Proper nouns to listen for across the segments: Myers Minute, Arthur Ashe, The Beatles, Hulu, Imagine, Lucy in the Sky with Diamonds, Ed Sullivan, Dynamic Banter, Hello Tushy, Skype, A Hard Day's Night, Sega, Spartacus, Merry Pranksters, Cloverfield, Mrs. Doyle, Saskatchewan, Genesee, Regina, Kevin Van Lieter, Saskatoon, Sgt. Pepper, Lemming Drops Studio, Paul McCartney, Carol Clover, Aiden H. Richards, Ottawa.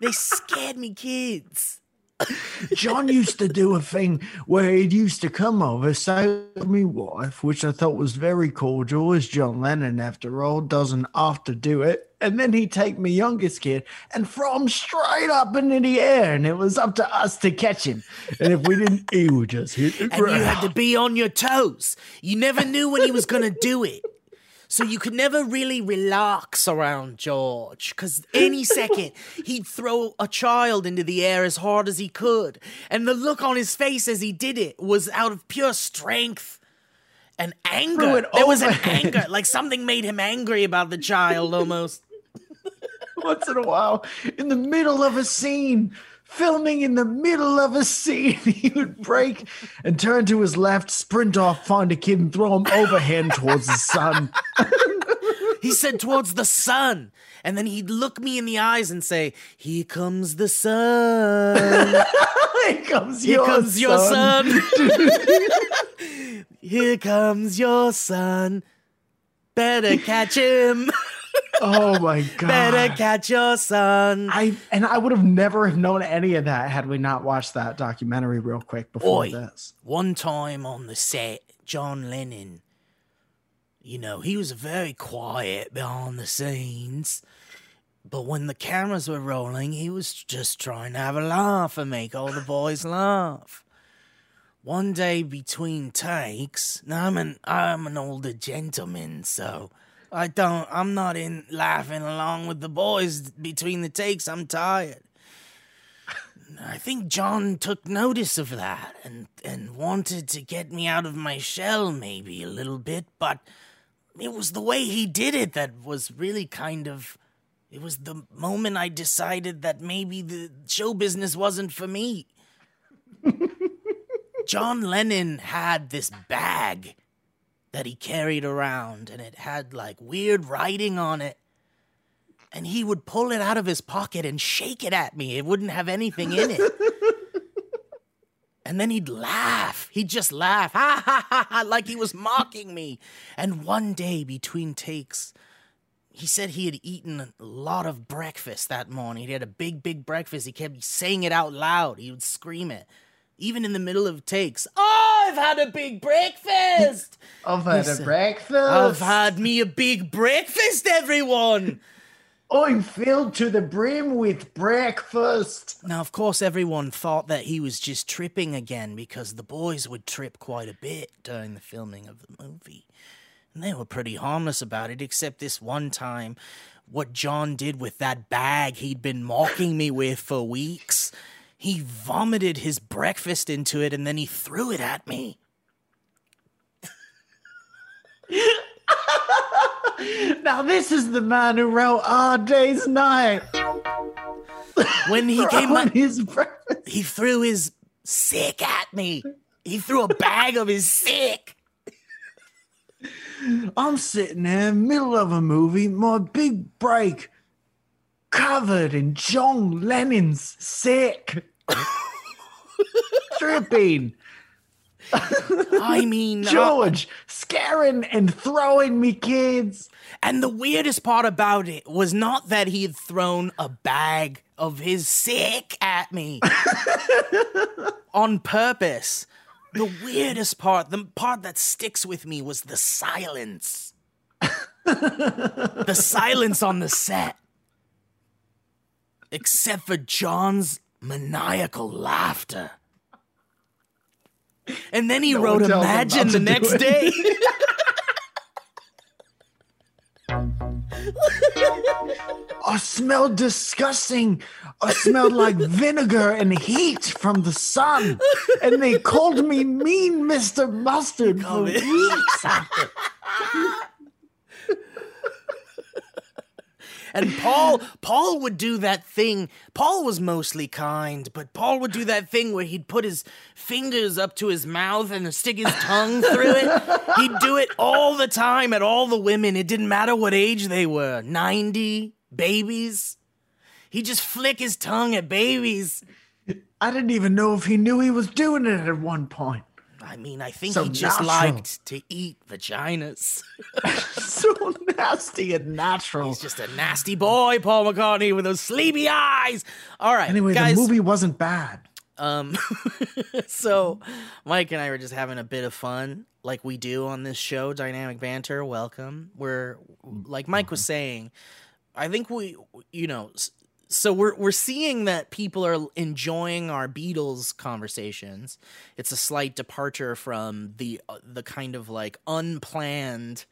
They scared me kids. John used to do a thing where he'd used to come over, say me wife, which I thought was very cordial, as John Lennon, after all, doesn't have to do it. And then he'd take my youngest kid and throw him straight up into the air, and it was up to us to catch him. And if we didn't, he would just hit the ground. And you had to be on your toes. You never knew when he was going to do it. So you could never really relax around George because any second he'd throw a child into the air as hard as he could. And the look on his face as he did it was out of pure strength and anger. There was an anger, like something made him angry about the child almost. Once in a while, in the middle of a scene, filming in the middle of a scene, he would break and turn to his left, sprint off, find a kid, and throw him overhand towards the sun. He said towards the sun. And then he'd look me in the eyes and say, here comes the sun. Here comes your son. Here comes your son. Better catch him. Oh my God. Better catch your son. I would have never known any of that had we not watched that documentary real quick before this. One time on the set, John Lennon, you know, he was very quiet behind the scenes, but when the cameras were rolling, he was just trying to have a laugh and make all the boys laugh. One day between takes, now I'm an older gentleman, so I'm not in laughing along with the boys between the takes. I'm tired. I think John took notice of that and wanted to get me out of my shell maybe a little bit, but it was the way he did it that was really kind of, it was the moment I decided that maybe the show business wasn't for me. John Lennon had this bag that he carried around, and it had like weird writing on it. And he would pull it out of his pocket and shake it at me. It wouldn't have anything in it. And then he'd laugh. He'd just laugh. Ha, ha, ha, ha, like he was mocking me. And one day between takes, he said he had eaten a lot of breakfast that morning. He had a big breakfast. He kept saying it out loud. He would scream it. Even in the middle of takes, oh, I've had a big breakfast. I've had a breakfast. I've had me a big breakfast, everyone. I'm filled to the brim with breakfast. Now, of course, everyone thought that he was just tripping again because the boys would trip quite a bit during the filming of the movie. And they were pretty harmless about it, except this one time, what John did with that bag he'd been mocking me with for weeks. He vomited his breakfast into it and then he threw it at me. Now this is the man who wrote Our Day's Night. When he came on his breakfast, he threw his sick at me. He threw a bag of his sick. I'm sitting there, middle of a movie, my big break, covered in John Lennon's sick. Dripping. I mean, George scaring and throwing me kids. And the weirdest part about it was not that he had thrown a bag of his sick at me on purpose. The weirdest part, the part that sticks with me, was the silence. The silence on the set. Except for John's maniacal laughter. And then he wrote Imagine the next day. I smelled disgusting. I smelled like vinegar and heat from the sun. And they called me Mean Mr. Mustard for weeks after. And Paul would do that thing. Paul was mostly kind, but Paul would do that thing where he'd put his fingers up to his mouth and stick his tongue through it. He'd do it all the time at all the women. It didn't matter what age they were. 90, babies. He'd just flick his tongue at babies. I didn't even know if he knew he was doing it at one point. I mean, I think so he just liked to eat vaginas. So nasty and natural. He's just a nasty boy, Paul McCartney, with those sleepy eyes. All right, anyway, guys, the movie wasn't bad. So Mike and I were just having a bit of fun, like we do on this show, Dynamic Banter. Welcome. We're, like Mike was saying, I think we, you know, so we're seeing that people are enjoying our Beatles conversations. It's a slight departure from the kind of like unplanned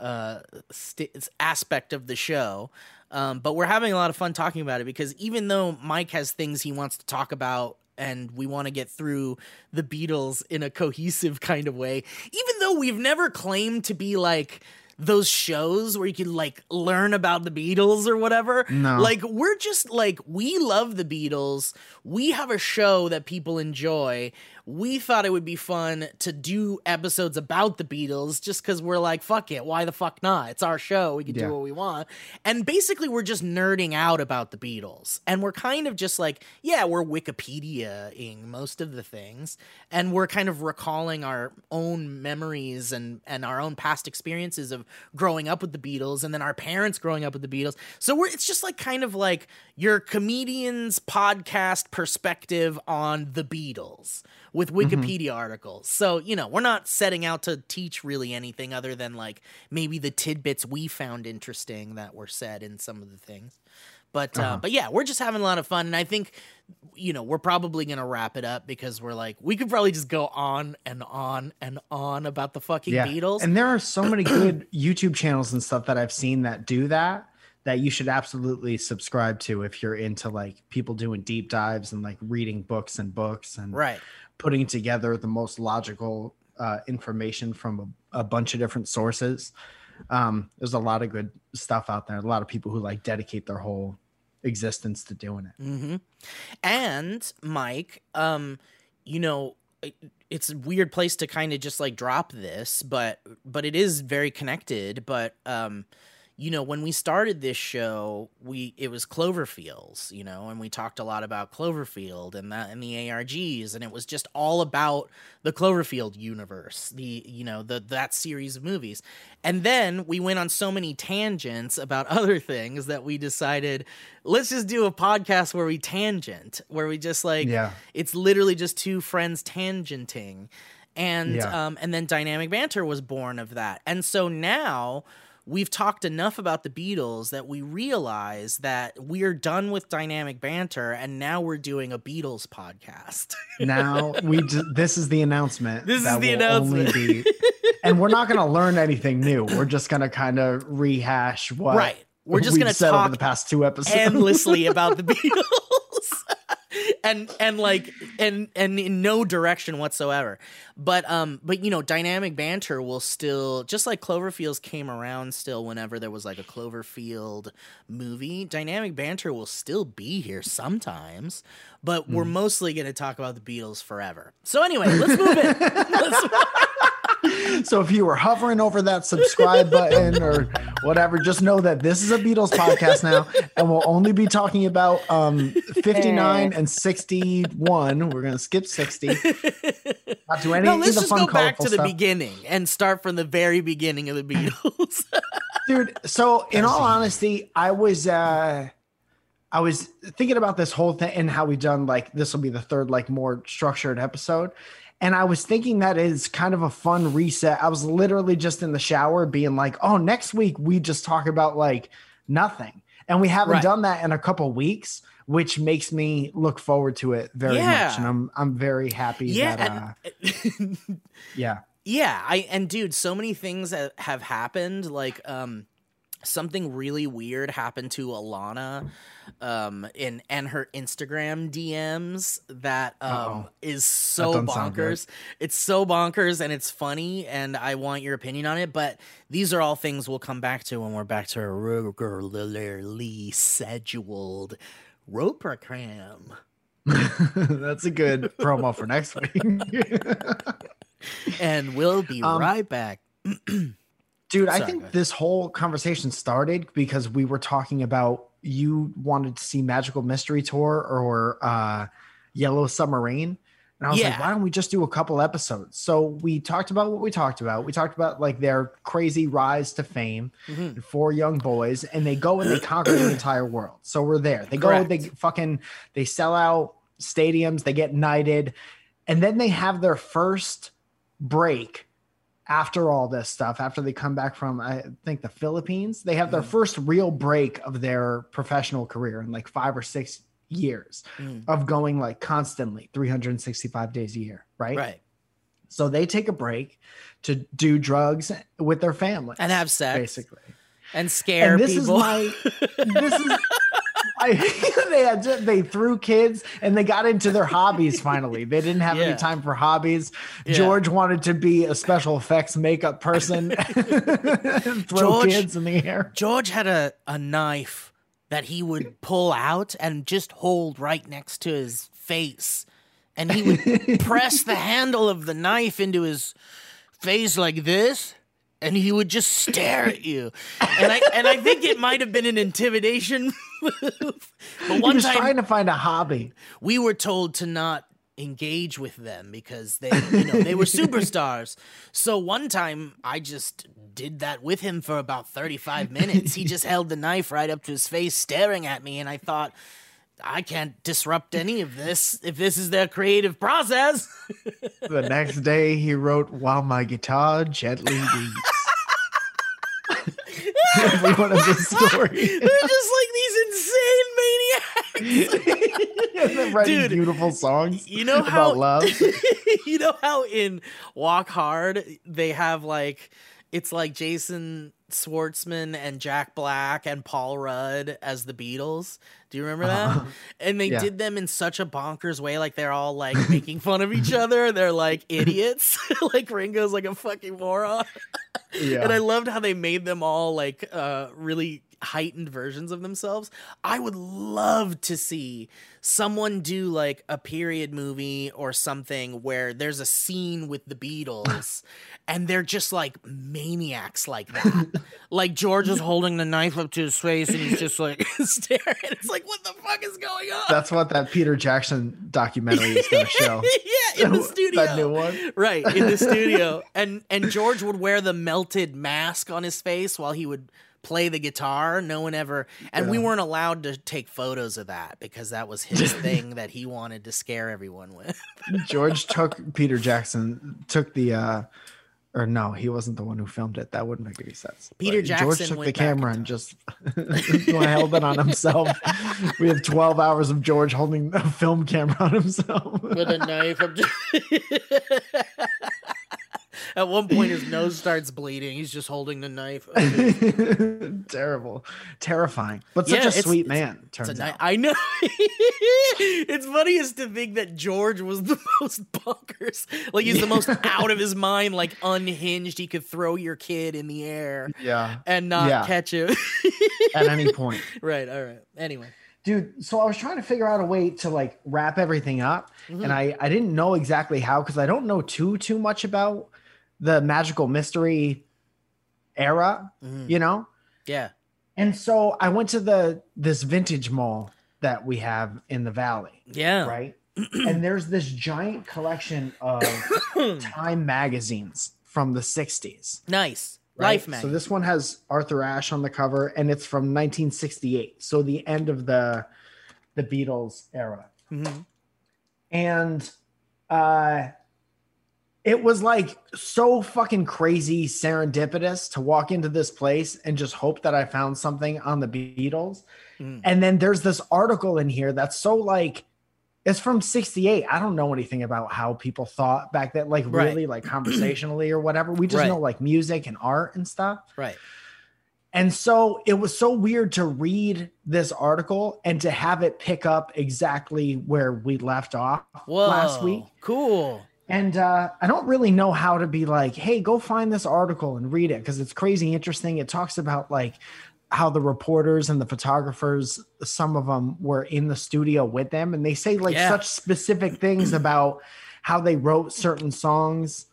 aspect of the show. But we're having a lot of fun talking about it because even though Mike has things he wants to talk about and we want to get through the Beatles in a cohesive kind of way, even though we've never claimed to be like those shows where you can like learn about the Beatles or whatever. No. Like, we're just like, we love the Beatles. We have a show that people enjoy. We thought it would be fun to do episodes about the Beatles just because we're like, fuck it. Why the fuck not? It's our show. We can do what we want. And basically we're just nerding out about the Beatles. And we're kind of just like, yeah, we're Wikipedia-ing most of the things. And we're kind of recalling our own memories and our own past experiences of growing up with the Beatles and then our parents growing up with the Beatles. So it's just like kind of like your comedian's podcast perspective on the Beatles with Wikipedia articles. So, you know, we're not setting out to teach really anything other than like maybe the tidbits we found interesting that were said in some of the things. But yeah, we're just having a lot of fun. And I think, you know, we're probably going to wrap it up because we're like, we could probably just go on and on and on about the fucking Beatles. And there are so many good YouTube channels and stuff that I've seen that do that, that you should absolutely subscribe to if you're into like people doing deep dives and like reading books and books and putting together the most logical information from a bunch of different sources. There's a lot of good stuff out there. A lot of people who like dedicate their whole existence to doing it. Mm-hmm. And Mike, you know, it's a weird place to kind of just like drop this, but it is very connected. But, you know, when we started this show, it was Cloverfields, you know, and we talked a lot about Cloverfield and that and the ARGs, and it was just all about the Cloverfield universe, that series of movies. And then we went on so many tangents about other things that we decided, let's just do a podcast where we tangent, where we just like, it's literally just two friends tangenting. And and then Dynamic Banter was born of that. And so now we've talked enough about the Beatles that we realize that we're done with Dynamic Banter, and now we're doing a Beatles podcast. Now this is the announcement. This is the announcement. And we're not going to learn anything new. We're just going to kind of rehash what we're just going to talk over the past two episodes endlessly about the Beatles. And in no direction whatsoever. But you know, Dynamic Banter will still, just like Cloverfields came around still whenever there was like a Cloverfield movie, Dynamic Banter will still be here sometimes, but we're mostly going to talk about the Beatles forever. So anyway, let's move in. So if you were hovering over that subscribe button or whatever, just know that this is a Beatles podcast now, and we'll only be talking about 59 and 61. We're going to skip 60. Not do any no, let's just fun, go back to the stuff. Beginning and start from the very beginning of the Beatles. Dude, so in all honesty, I was thinking about this whole thing and how we done, like, this will be the third, like, more structured episode. And I was thinking that is kind of a fun reset. I was literally just in the shower being like, oh, next week we just talk about like nothing. And we haven't done that in a couple weeks, which makes me look forward to it very much. And I'm very happy that dude, so many things that have happened, like something really weird happened to Alana and her Instagram DMs that is so bonkers. It's so bonkers and it's funny, and I want your opinion on it, but these are all things we'll come back to when we're back to a regularly scheduled road program. That's a good promo for next week. And we'll be right back. Dude, I think this whole conversation started because we were talking about you wanted to see Magical Mystery Tour or Yellow Submarine. And I was like, why don't we just do a couple episodes? So we talked about what we talked about. We talked about like their crazy rise to fame, four young boys, and they go and they conquer the entire world. So we're there. They go, they sell out stadiums, they get knighted, and then they have their first break. After all this stuff, after they come back from, I think, the Philippines, they have their first real break of their professional career in like 5 or 6 years of going like constantly 365 days a year. Right. So they take a break to do drugs with their family and have sex, basically, and scare people. This is They threw kids and they got into their hobbies finally. They didn't have any time for hobbies. Yeah. George wanted to be a special effects makeup person. Throw kids in the air. George had a knife that he would pull out and just hold right next to his face. And he would press the handle of the knife into his face like this. And he would just stare at you, and I think it might have been an intimidation move. But one time, trying to find a hobby, we were told to not engage with them because they, they were superstars. So one time, I just did that with him for about 35 minutes. He just held the knife right up to his face, staring at me, and I thought, I can't disrupt any of this if this is their creative process. The next day he wrote While My Guitar Gently Weeps. Every one of his stories. They're just like these insane maniacs. And they're writing beautiful songs about love. You know how in Walk Hard they have it's like Jason Schwartzman and Jack Black and Paul Rudd as the Beatles. Do you remember that? And they did them in such a bonkers way. Like they're all like making fun of each other. They're like idiots. Like Ringo's like a fucking moron. Yeah. And I loved how they made them all like really heightened versions of themselves. I would love to see someone do like a period movie or something where there's a scene with the Beatles and they're just like maniacs like that. Like George is holding the knife up to his face and he's just like staring. It's like, what the fuck is going on? That's what that Peter Jackson documentary is going to show. Yeah, in the studio. That new one. Right, in the studio. And George would wear the melted mask on his face while he would play the guitar. No one ever, and we weren't allowed to take photos of that because that was his thing that he wanted to scare everyone with. George he wasn't the one who filmed it. That wouldn't make any sense. Peter Jackson George took the camera and just held it on himself. We have 12 hours of George holding a film camera on himself with a knife. At one point, his nose starts bleeding. He's just holding the knife. Terrible. Terrifying. But such a sweet man, turns out. I know. It's funniest to think that George was the most bonkers. Like, he's the most out of his mind, like, unhinged. He could throw your kid in the air and not catch him. At any point. Right, all right. Anyway. Dude, so I was trying to figure out a way to like wrap everything up, and I didn't know exactly how, because I don't know too much about the magical mystery era, Yeah. And so I went to this vintage mall that we have in the valley. Yeah. Right? And there's this giant collection of Time magazines from the 60s. Nice. Right? Life magazine. So this one has Arthur Ashe on the cover, and it's from 1968. So the end of the Beatles era. Mm-hmm. And it was like so fucking crazy serendipitous to walk into this place and just hope that I found something on the Beatles. Mm. And then there's this article in here that's so like, it's from 68. I don't know anything about how people thought back then, like really like conversationally or whatever. We just know like music and art and stuff. Right. And so it was so weird to read this article and to have it pick up exactly where we left off last week. Cool. And I don't really know how to be like, hey, go find this article and read it because it's crazy interesting. It talks about like how the reporters and the photographers, some of them were in the studio with them, and they say like such specific things about how they wrote certain songs.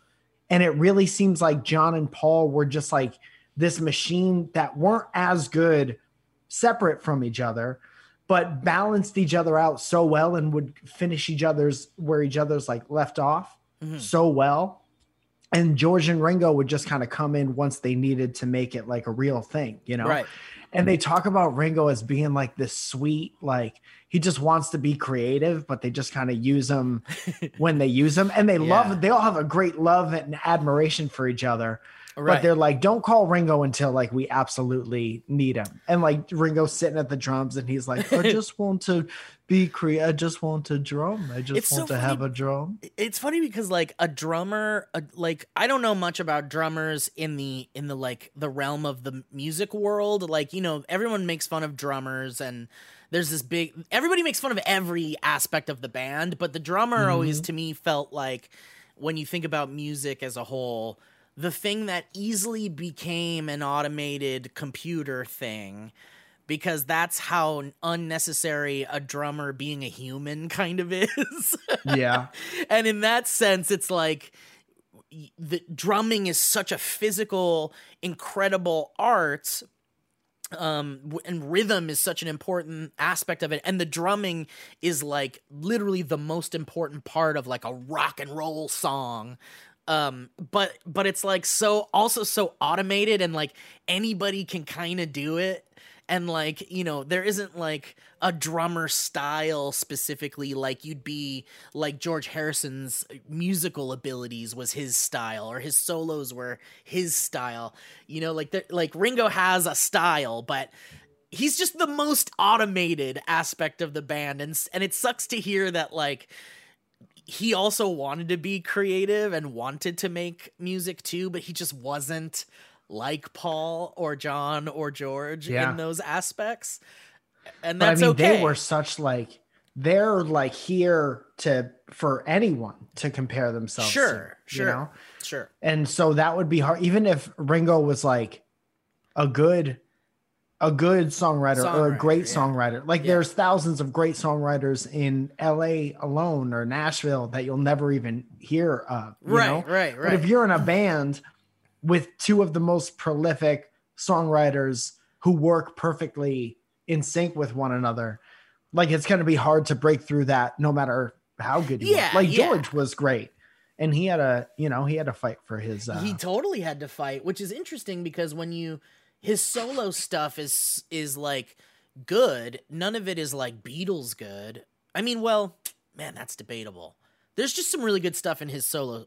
And it really seems like John and Paul were just like this machine that weren't as good separate from each other, but balanced each other out so well and would finish each other's like left off so well. And George and Ringo would just kind of come in once they needed to make it like a real thing, Right. And they talk about Ringo as being like this sweet, like he just wants to be creative, but they just kind of use him when they use him. And they love, they all have a great love and admiration for each other. Right. But they're like, don't call Ringo until like we absolutely need him. And like Ringo's sitting at the drums and he's like, I just want to be creative. I just want to drum. I just want to have a drum. It's funny because like a drummer, like I don't know much about drummers in the like the realm of the music world. Like, everyone makes fun of drummers and there's this big, everybody makes fun of every aspect of the band, but the drummer always to me felt like, when you think about music as a whole, the thing that easily became an automated computer thing, because that's how unnecessary a drummer being a human kind of is. Yeah. And in that sense, it's like, the drumming is such a physical, incredible art, and rhythm is such an important aspect of it, and the drumming is like literally the most important part of like a rock and roll song, but it's like so automated, and like anybody can kind of do it, and like, you know, there isn't like a drummer style specifically, like you'd be like George Harrison's musical abilities was his style, or his solos were his style, you know, like Ringo has a style, but he's just the most automated aspect of the band. And it sucks to hear that, like, he also wanted to be creative and wanted to make music too, but he just wasn't like Paul or John or George in those aspects. And that's they were such like, they're like here to, for anyone to compare themselves. Sure. You know? Sure. And so that would be hard. Even if Ringo was like a good songwriter or a great songwriter, like there's thousands of great songwriters in LA alone or Nashville that you'll never even hear of. Right. But if you're in a band with two of the most prolific songwriters who work perfectly in sync with one another, like it's going to be hard to break through that no matter how good you are. Like George was great, and he had a, you know, he had to fight for his, he totally had to fight, which is interesting because when you, his solo stuff is like good. None of it is like Beatles good. I mean, well, man, that's debatable. There's just some really good stuff in his solo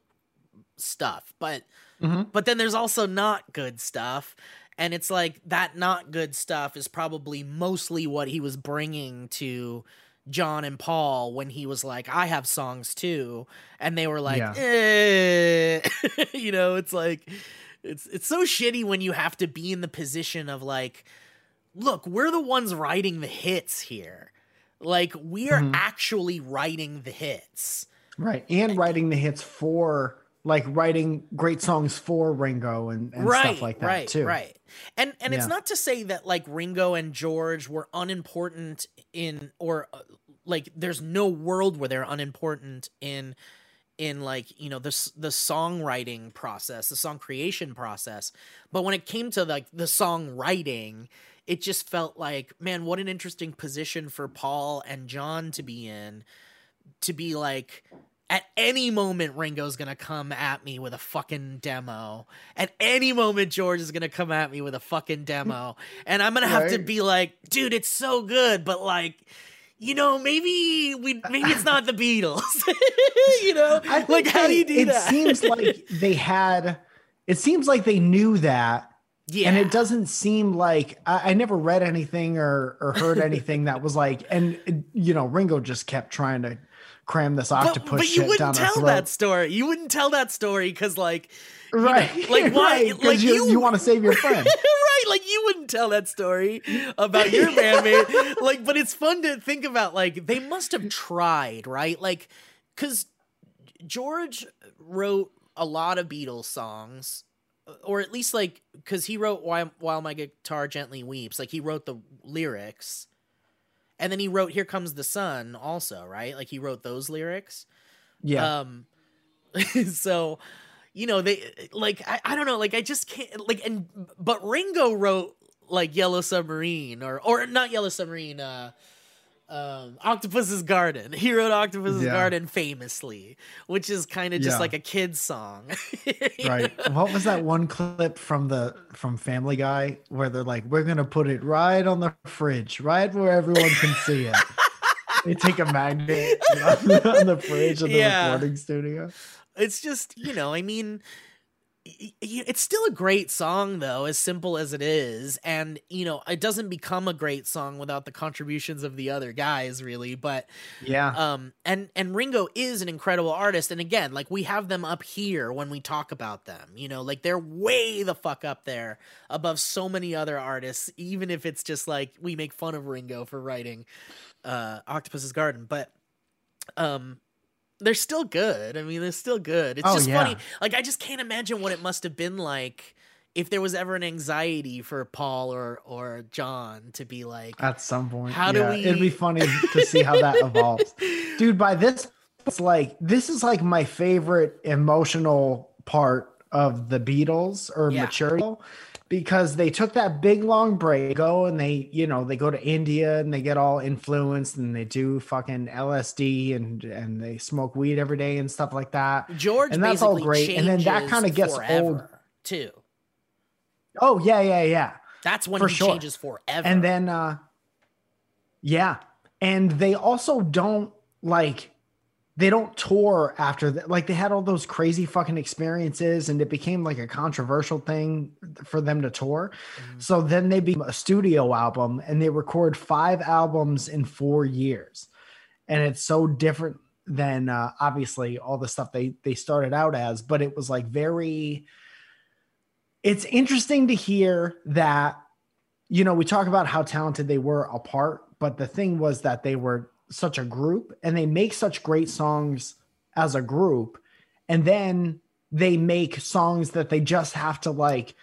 stuff, but then there's also not good stuff, and it's like that not good stuff is probably mostly what he was bringing to John and Paul when he was like, I have songs too, and they were like, you know, it's like it's so shitty when you have to be in the position of like, look, we're the ones writing the hits here, like we are actually writing the hits, right? And writing the hits for, like, writing great songs for Ringo and stuff like that too. Right. And it's not to say that like Ringo and George were unimportant in, or like there's no world where they're unimportant in like, you know, the songwriting process, the song creation process. But when it came to like the songwriting, it just felt like, man, what an interesting position for Paul and John to be in, to be like, at any moment, Ringo's going to come at me with a fucking demo. At any moment, George is going to come at me with a fucking demo. And I'm going to have to be like, dude, it's so good, but like, you know, maybe it's not the Beatles. You know? Like, how do you do that? It seems like they knew that. Yeah. And it doesn't seem like, I never read anything or heard anything that was like, and, you know, Ringo just kept trying to cram this octopus but shit down our throat. You wouldn't tell that story because, like, you know, like why? Like you want to save your friend, right? Like you wouldn't tell that story about your bandmate. Like, but it's fun to think about. Like they must have tried, right? Like, because George wrote a lot of Beatles songs, or at least like because he wrote "While My Guitar Gently Weeps." Like he wrote the lyrics. And then he wrote "Here Comes the Sun" also, right? Like he wrote those lyrics. Yeah. So, you know, they like I don't know, like I just can't like and but Ringo wrote like "Yellow Submarine" or not "Yellow Submarine," "Octopus's Garden." He wrote "Octopus's Garden" famously, which is kind of just like a kid's song. Right. What was that one clip from Family Guy where they're like, we're going to put it right on the fridge, right where everyone can see it. They take a magnet on the fridge in the recording studio. It's just, you know, I mean, It's still a great song, though, as simple as it is. And, you know, it doesn't become a great song without the contributions of the other guys, really. But yeah. And Ringo is an incredible artist. And again, like, we have them up here when we talk about them, you know, like, they're way the fuck up there above so many other artists, even if it's just like we make fun of Ringo for writing Octopus's Garden. But they're still good. I mean, they're still good. It's just funny. Like, I just can't imagine what it must have been like if there was ever an anxiety for Paul or John to be like, at some point, how do we? It'd be funny to see how that evolves, dude. By this, it's like, this is like my favorite emotional part of the Beatles or maturity, because they took that big long break, they go to India and they get all influenced and they do fucking LSD and they smoke weed every day and stuff like that. George, and that's all great. And then that kind of gets old too. Oh yeah, yeah, yeah. That's when he changes forever. And then, and they also don't like. They don't tour after that. Like, they had all those crazy fucking experiences and it became like a controversial thing for them to tour. Mm-hmm. So then they became a studio album and they record 5 albums in 4 years. And it's so different than obviously all the stuff they started out as, but it was like very, it's interesting to hear that, you know, we talk about how talented they were apart, but the thing was that they were such a group and they make such great songs as a group, and then they make songs that they just have to like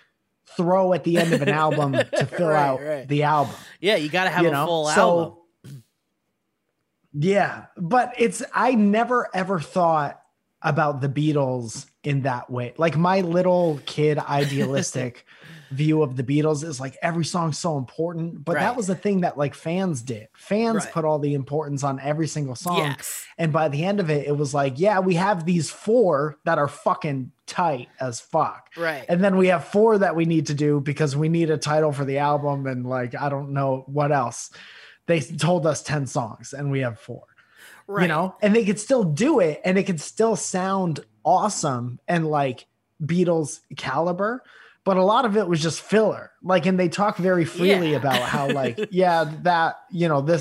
throw at the end of an album to fill out the album. Yeah, you gotta have full album. Yeah, but it's, I never ever thought about the Beatles in that way. Like, my little kid idealistic view of the Beatles is like every song's so important, but that was the thing that like fans did. Fans put all the importance on every single song. Yes. And by the end of it, it was like, yeah, we have these 4 that are fucking tight as fuck. Right. And then we have 4 that we need to do because we need a title for the album. And like, I don't know what else. They told us 10 songs and we have 4, you know, and they could still do it and it could still sound awesome and like Beatles caliber. But a lot of it was just filler. Like, and they talk very freely about how like, that,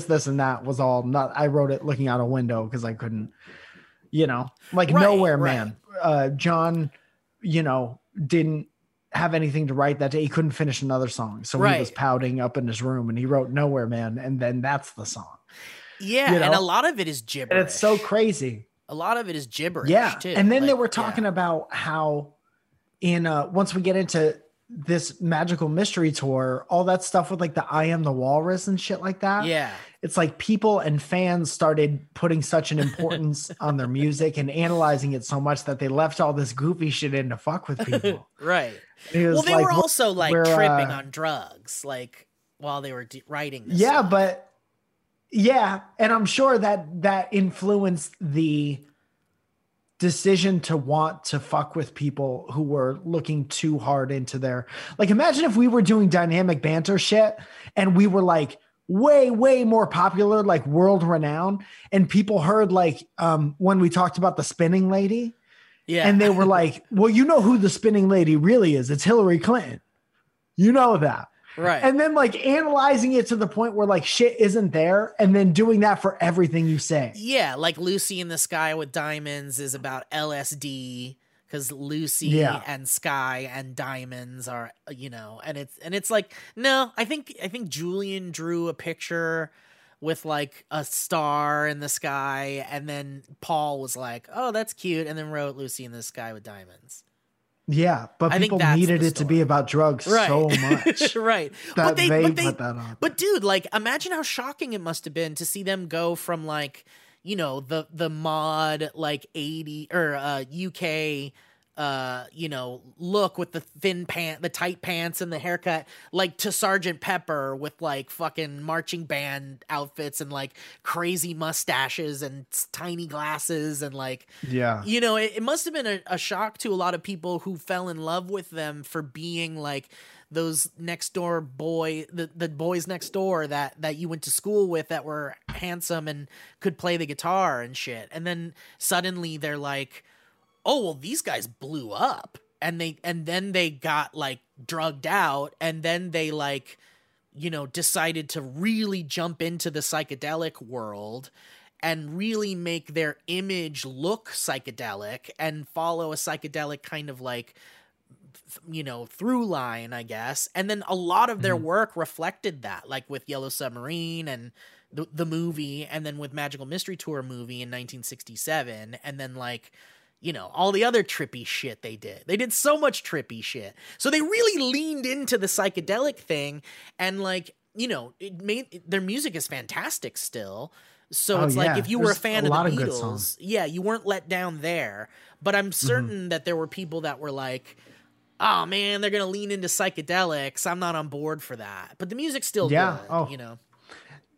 this and that was all not, I wrote it looking out a window because I couldn't, Nowhere Man. John, didn't have anything to write that day. He couldn't finish another song. So he was pouting up in his room and he wrote Nowhere Man. And then that's the song. Yeah. You know? And a lot of it is gibberish. And it's so crazy. A lot of it is gibberish too. And then like, they were talking about how, in once we get into this Magical Mystery Tour, all that stuff with like the I Am the Walrus and shit like that. Yeah. It's like people and fans started putting such an importance on their music and analyzing it so much that they left all this goofy shit in to fuck with people. Well, they were also like tripping on drugs, like while they were writing this song. But and I'm sure that influenced the decision to want to fuck with people who were looking too hard into their, like, imagine if we were doing Dynamic Banter shit and we were like way more popular, like world renowned, and people heard like when we talked about the spinning lady and they were like, well, you know who the spinning lady really is, it's Hillary Clinton, you know that. Right. And then like analyzing it to the point where like shit isn't there, and then doing that for everything you say. Yeah, like Lucy in the Sky with Diamonds is about LSD because Lucy and Sky and Diamonds are, and it's like, no, I think Julian drew a picture with like a star in the sky, and then Paul was like, oh, that's cute, and then wrote Lucy in the Sky with Diamonds. Yeah, but people needed it to be about drugs so much. That they put that on. But dude, like, imagine how shocking it must have been to see them go from like, the mod like 80 or UK look with the the tight pants and the haircut, like to Sgt. Pepper with like fucking marching band outfits and like crazy mustaches and tiny glasses and like, it must have been a shock to a lot of people who fell in love with them for being like those next door the boys next door that you went to school with that were handsome and could play the guitar and shit. And then suddenly they're like, oh, well, these guys blew up. and then they got like drugged out, and then they like, you know, decided to really jump into the psychedelic world and really make their image look psychedelic and follow a psychedelic kind of like, you know, through line, I guess. And then a lot of their work reflected that, like with Yellow Submarine and the movie, and then with Magical Mystery Tour movie in 1967. And then like, you know, all the other trippy shit they did. They did so much trippy shit. So they really leaned into the psychedelic thing, and like, you know, it made their music is fantastic still. So it's like, if you were a fan of the Beatles, yeah, you weren't let down there. But I'm certain that there were people that were like, oh man, they're going to lean into psychedelics, I'm not on board for that. But the music's still good, you know?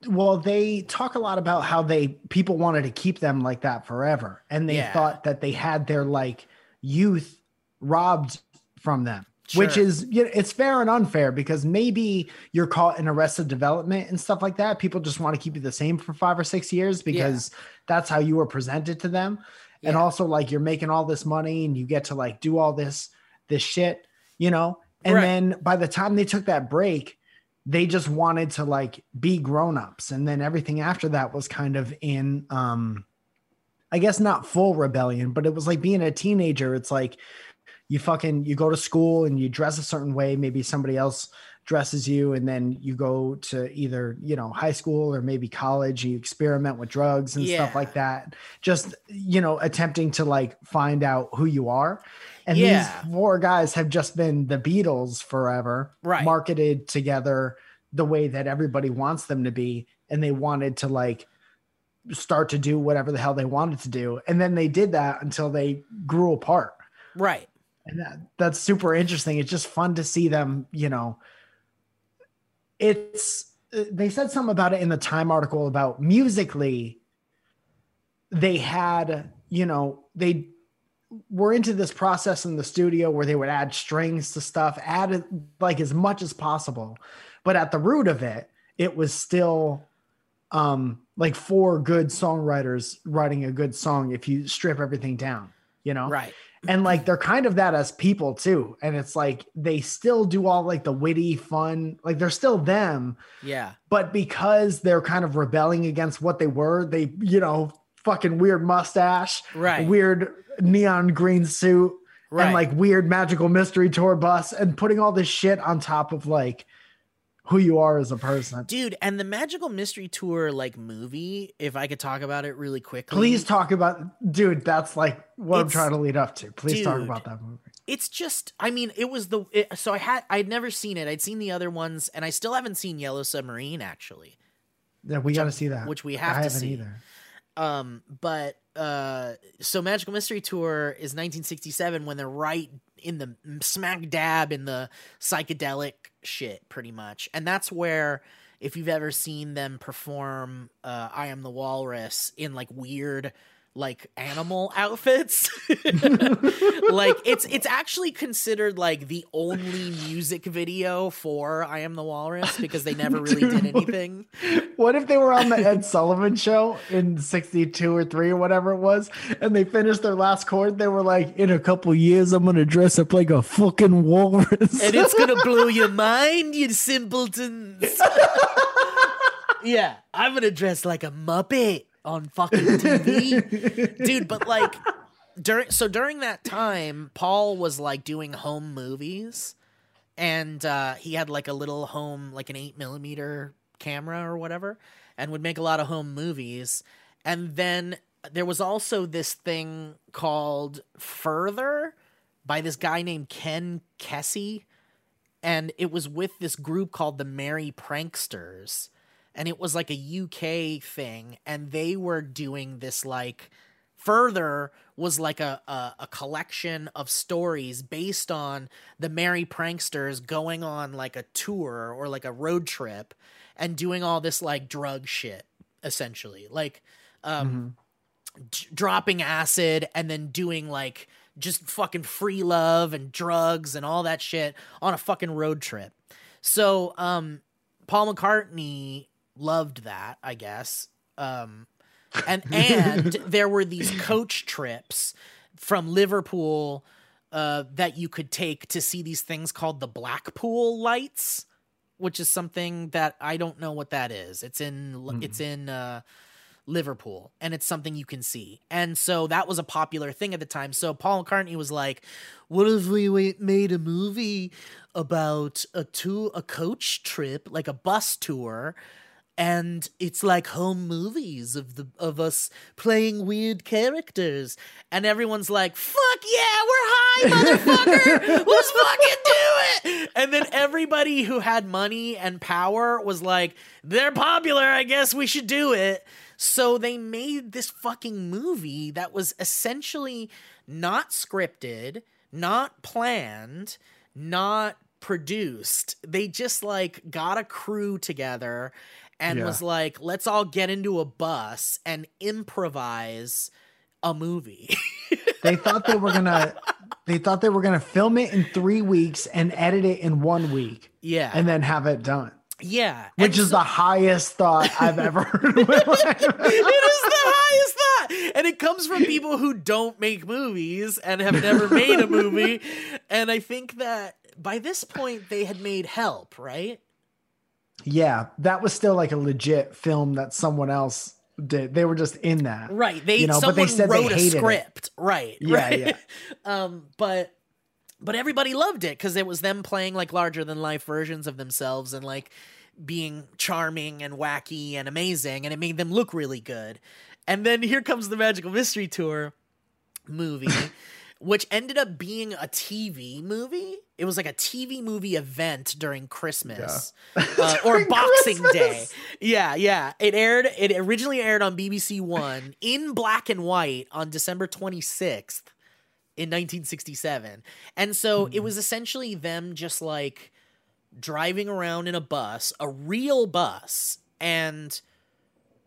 Well, they talk a lot about how people wanted to keep them like that forever. And they thought that they had their like youth robbed from them. Sure. Which is, you know, it's fair and unfair, because maybe you're caught in Arrested Development and stuff like that. People just want to keep you the same for 5 or 6 years because that's how you were presented to them. Yeah. And also like, you're making all this money and you get to like do all this shit, you know? And then by the time they took that break, they just wanted to like be grownups. And then everything after that was kind of in, I guess not full rebellion, but it was like being a teenager. It's like, you go to school and you dress a certain way. Maybe somebody else dresses you, and then you go to either, you know, high school or maybe college. You experiment with drugs and stuff like that. Just, you know, attempting to like find out who you are. And these four guys have just been the Beatles forever, marketed together the way that everybody wants them to be. And they wanted to like start to do whatever the hell they wanted to do. And then they did that until they grew apart. Right. And that's super interesting. It's just fun to see them, you know, they said something about it in the Time article about musically, they had, you know, they were into this process in the studio where they would add strings to stuff, add like as much as possible. But at the root of it, it was still like four good songwriters writing a good song if you strip everything down, you know? Right. And like, they're kind of that as people too. And it's like, they still do all like the witty fun, like they're still them. Yeah. But because they're kind of rebelling against what they were, they, you know, fucking weird mustache, weird neon green suit, and like weird Magical Mystery Tour bus, and putting all this shit on top of like who you are as a person. Dude, and the Magical Mystery Tour like movie, if I could talk about it really quickly. Please talk about, dude, that's like what I'm trying to lead up to. Please talk about that movie. It's just, I mean, it was so I'd never seen it. I'd seen the other ones, and I still haven't seen Yellow Submarine, actually. Yeah, we got to see that. Which we have to see. I haven't either. So Magical Mystery Tour is 1967, when they're right in the smack dab in the psychedelic shit, pretty much. And that's where, if you've ever seen them perform I Am the Walrus in like weird like animal outfits, like it's actually considered like the only music video for I Am the Walrus, because they never really did anything. What if they were on the Ed Sullivan Show in 62 or 3 or whatever it was, and they finished their last chord, they were like, in a couple years I'm gonna dress up like a fucking walrus and it's gonna blow your mind, you simpletons. Yeah, I'm gonna dress like a Muppet on fucking TV. Dude, but like during that time, Paul was like doing home movies, and he had like a little home, like an 8mm camera or whatever, and would make a lot of home movies. And then there was also this thing called Further by this guy named Ken Kesey, and it was with this group called the Merry Pranksters. And it was like a UK thing, and they were doing this like Further was like a collection of stories based on the Merry Pranksters going on like a tour or like a road trip and doing all this like drug shit, essentially, like dropping acid and then doing like just fucking free love and drugs and all that shit on a fucking road trip. So Paul McCartney loved that, I guess. And there were these coach trips from Liverpool that you could take to see these things called the Blackpool Lights, which is something that I don't know what that is. It's in Liverpool, and it's something you can see. And so that was a popular thing at the time. So Paul McCartney was like, what if we made a movie about a coach trip, like a bus tour, and it's like home movies of us playing weird characters? And everyone's like, fuck yeah, we're high, motherfucker, let's fucking do it. And then everybody who had money and power was like, they're popular, I guess we should do it. So they made this fucking movie that was essentially not scripted, not planned, not produced. They just like got a crew together and was like, let's all get into a bus and improvise a movie. They thought they were gonna film it in 3 weeks and edit it in 1 week. Yeah. And then have it done. Yeah. Which is the highest thought I've ever heard of. It is the highest thought. And it comes from people who don't make movies and have never made a movie. And I think that by this point they had made Help, right? Yeah. That was still like a legit film that someone else did. They were just in that. Right. They wrote a script. It. Right. Yeah. Right. Yeah. But everybody loved it because it was them playing like larger than life versions of themselves and like being charming and wacky and amazing, and it made them look really good. And then here comes the Magical Mystery Tour movie, which ended up being a TV movie. It was like a TV movie event during Christmas or Boxing Day. Yeah, yeah. It originally aired on BBC One in black and white on December 26th. In 1967. And so it was essentially them just like driving around in a bus, a real bus. And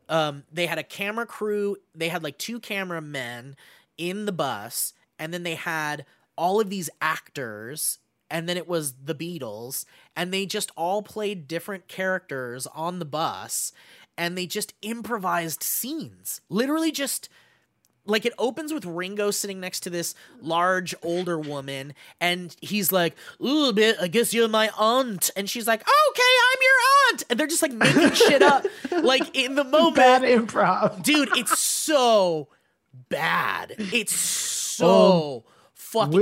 they had a camera crew. They had like two cameramen in the bus. And then they had all of these actors. And then it was the Beatles. And they just all played different characters on the bus. And they just improvised scenes. Literally just... Like, it opens with Ringo sitting next to this large older woman, and he's like, ooh, I guess you're my aunt. And she's like, okay, I'm your aunt. And they're just, like, making shit up, like, in the moment. Bad improv. Dude, it's so bad. It's so fucking...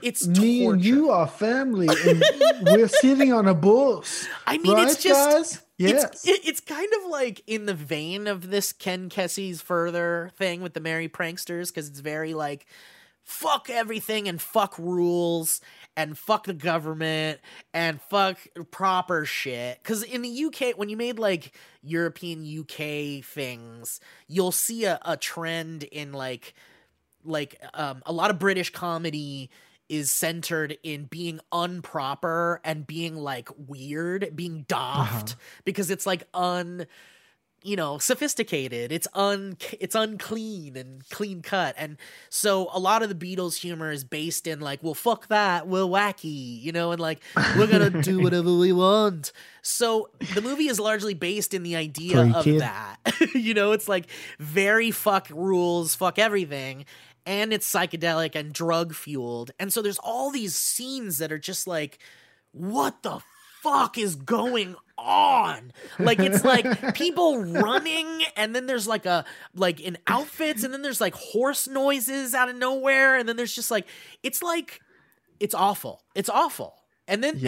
It's me torture. And you are family, and we're sitting on a bus. I mean, right, it's just... Guys? Yes. It's kind of like in the vein of this Ken Kesey's Further thing with the Merry Pranksters, because it's very like, fuck everything and fuck rules and fuck the government and fuck proper shit. Because in the UK, when you made like European UK things, you'll see a trend in like a lot of British comedy is centered in being unproper and being like weird, being daft, because it's like sophisticated. It's unclean and clean cut. And so a lot of the Beatles humor is based in like, well, fuck that, we're wacky, and like, we're going to do whatever we want. So the movie is largely based in the idea that, it's like very fuck rules, fuck everything. And it's psychedelic and drug fueled. And so there's all these scenes that are just like, what the fuck is going on? Like, it's like people running, and then there's like in outfits, and then there's like horse noises out of nowhere. And then there's just like, it's awful. It's awful. And then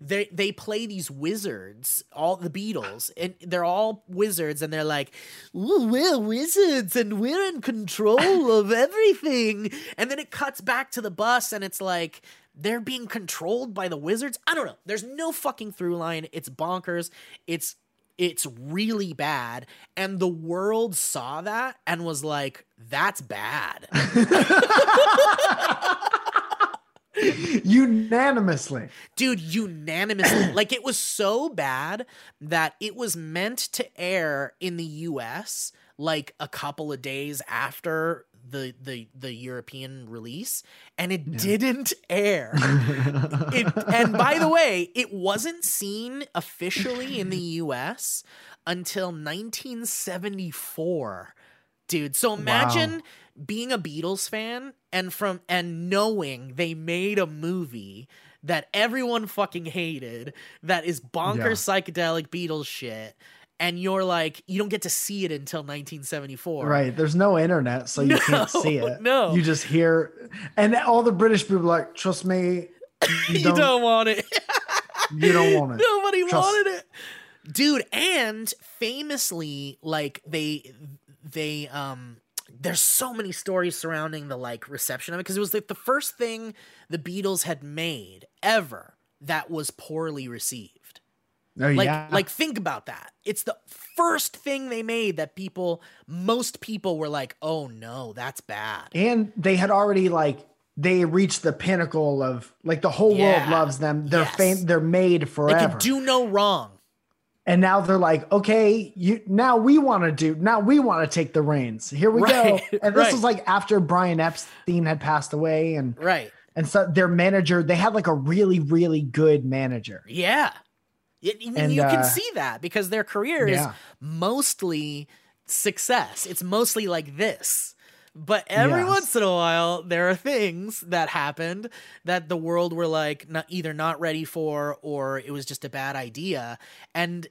they play these wizards, all the Beatles, and they're all wizards, and they're like, we're wizards and we're in control of everything. And then it cuts back to the bus, and it's like they're being controlled by the wizards. I don't know. There's no fucking through line. It's bonkers. It's really bad. And the world saw that and was like, that's bad. Unanimously like, it was so bad that it was meant to air in the US like a couple of days after the European release, and it didn't air. And by the way, it wasn't seen officially in the US until 1974. Dude, so imagine being a Beatles fan and knowing they made a movie that everyone fucking hated that is bonkers psychedelic Beatles shit. And you're like, you don't get to see it until 1974. Right. There's no internet, so you can't see it. No. You just hear. And all the British people are like, trust me. You don't want it. You don't want it. Nobody wanted it. Dude, and famously, like, there's so many stories surrounding the, like, reception of it. Because it was, like, the first thing the Beatles had made ever that was poorly received. Oh, like, yeah. Like, think about that. It's the first thing they made that most people were like, oh no, that's bad. And they had already, like, they reached the pinnacle of, like, the whole world loves them. They're famous. They're made forever. They can do no wrong. And now they're like, okay, now we want to take the reins. Here we go. And this was like after Brian Epstein had passed away and so their manager, they had like a really, really good manager. Yeah. And you can see that because their career is mostly success. It's mostly like this. But every once in a while, there are things that happened that the world were like either not ready for, or it was just a bad idea. And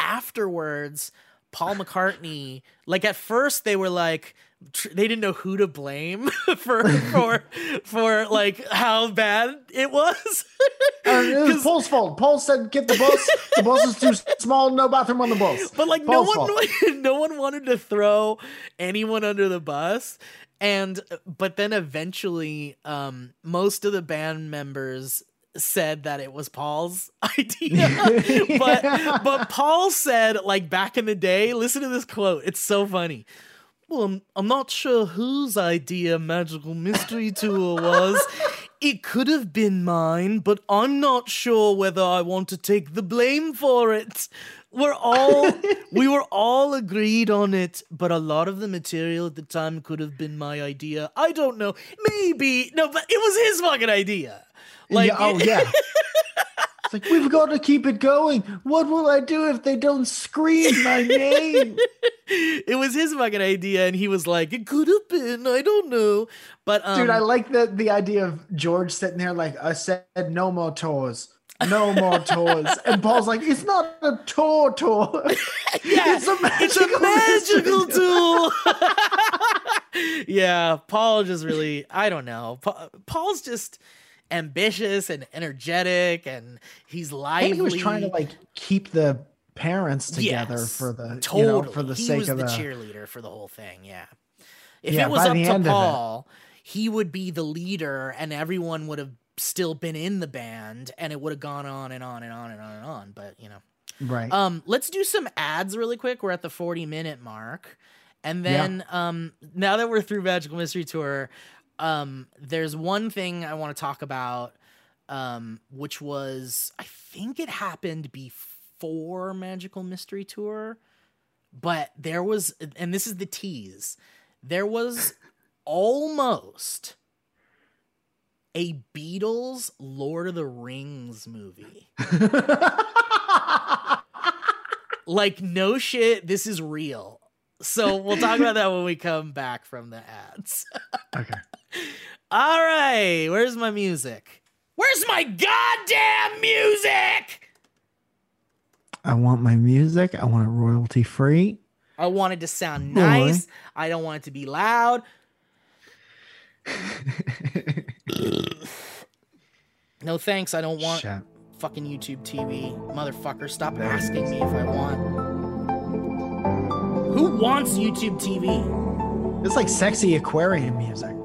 afterwards, Paul McCartney, like at first they were like, they didn't know who to blame for like how bad it was. It was Paul's fault. Paul said, "Get the bus. The bus is too small. No bathroom on the bus." But like no one wanted to throw anyone under the bus, but then eventually, most of the band members said that it was Paul's idea. But Paul said, like, back in the day, listen to this quote. It's so funny. "Well, I'm not sure whose idea Magical Mystery Tour was. It could have been mine, but I'm not sure whether I want to take the blame for it. We were all agreed on it, but a lot of the material at the time could have been my idea. I don't know. Maybe. No, but it was his fucking idea." Like, It's like, we've got to keep it going. What will I do if they don't scream my name? It was his fucking idea, and he was like, "It could have been. I don't know." But dude, I like the idea of George sitting there like, "I said no more tours. No more tours." And Paul's like, "It's not a tour. Yeah, it's a magical tool." Yeah, Paul just really, I don't know. Paul's just ambitious and energetic, and he's lively. And he was trying to, like, keep the parents together for the sake of the cheerleader for the whole thing. Yeah. If it was up to Paul, he would be the leader, and everyone would have still been in the band, and it would have gone on and on and on and on and on. But you know, right? Let's do some ads really quick. We're at the 40-minute mark, and then now that we're through Magical Mystery Tour. There's one thing I want to talk about, which was, I think it happened before Magical Mystery Tour, but there was, and this is the tease, there was almost a Beatles Lord of the Rings movie. Like, no shit, this is real. So we'll talk about that when we come back from the ads. Okay. All right. Where's my music? Where's my goddamn music? I want my music. I want it royalty free. I want it to sound nice. I don't want it to be loud. No thanks. I don't want fucking YouTube TV. Motherfucker, stop asking me if I want. Who wants YouTube TV? It's like sexy aquarium music.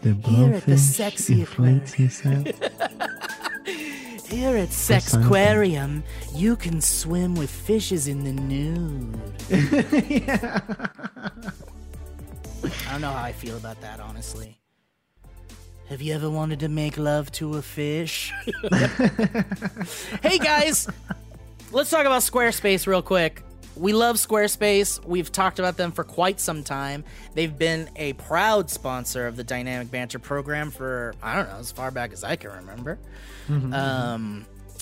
The blowfish sexy inflates himself. Here at Sexquarium, you can swim with fishes in the nude. Yeah. I don't know how I feel about that, honestly. Have you ever wanted to make love to a fish? Hey, guys. Let's talk about Squarespace real quick. We love Squarespace. We've talked about them for quite some time. They've been a proud sponsor of the Dynamic Banter program for, I don't know, as far back as I can remember. Mm-hmm.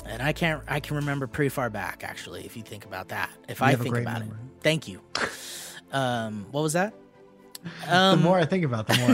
And I can remember pretty far back, actually, if you think about that. If I think about it. Thank you. What was that? The more I think about it, the more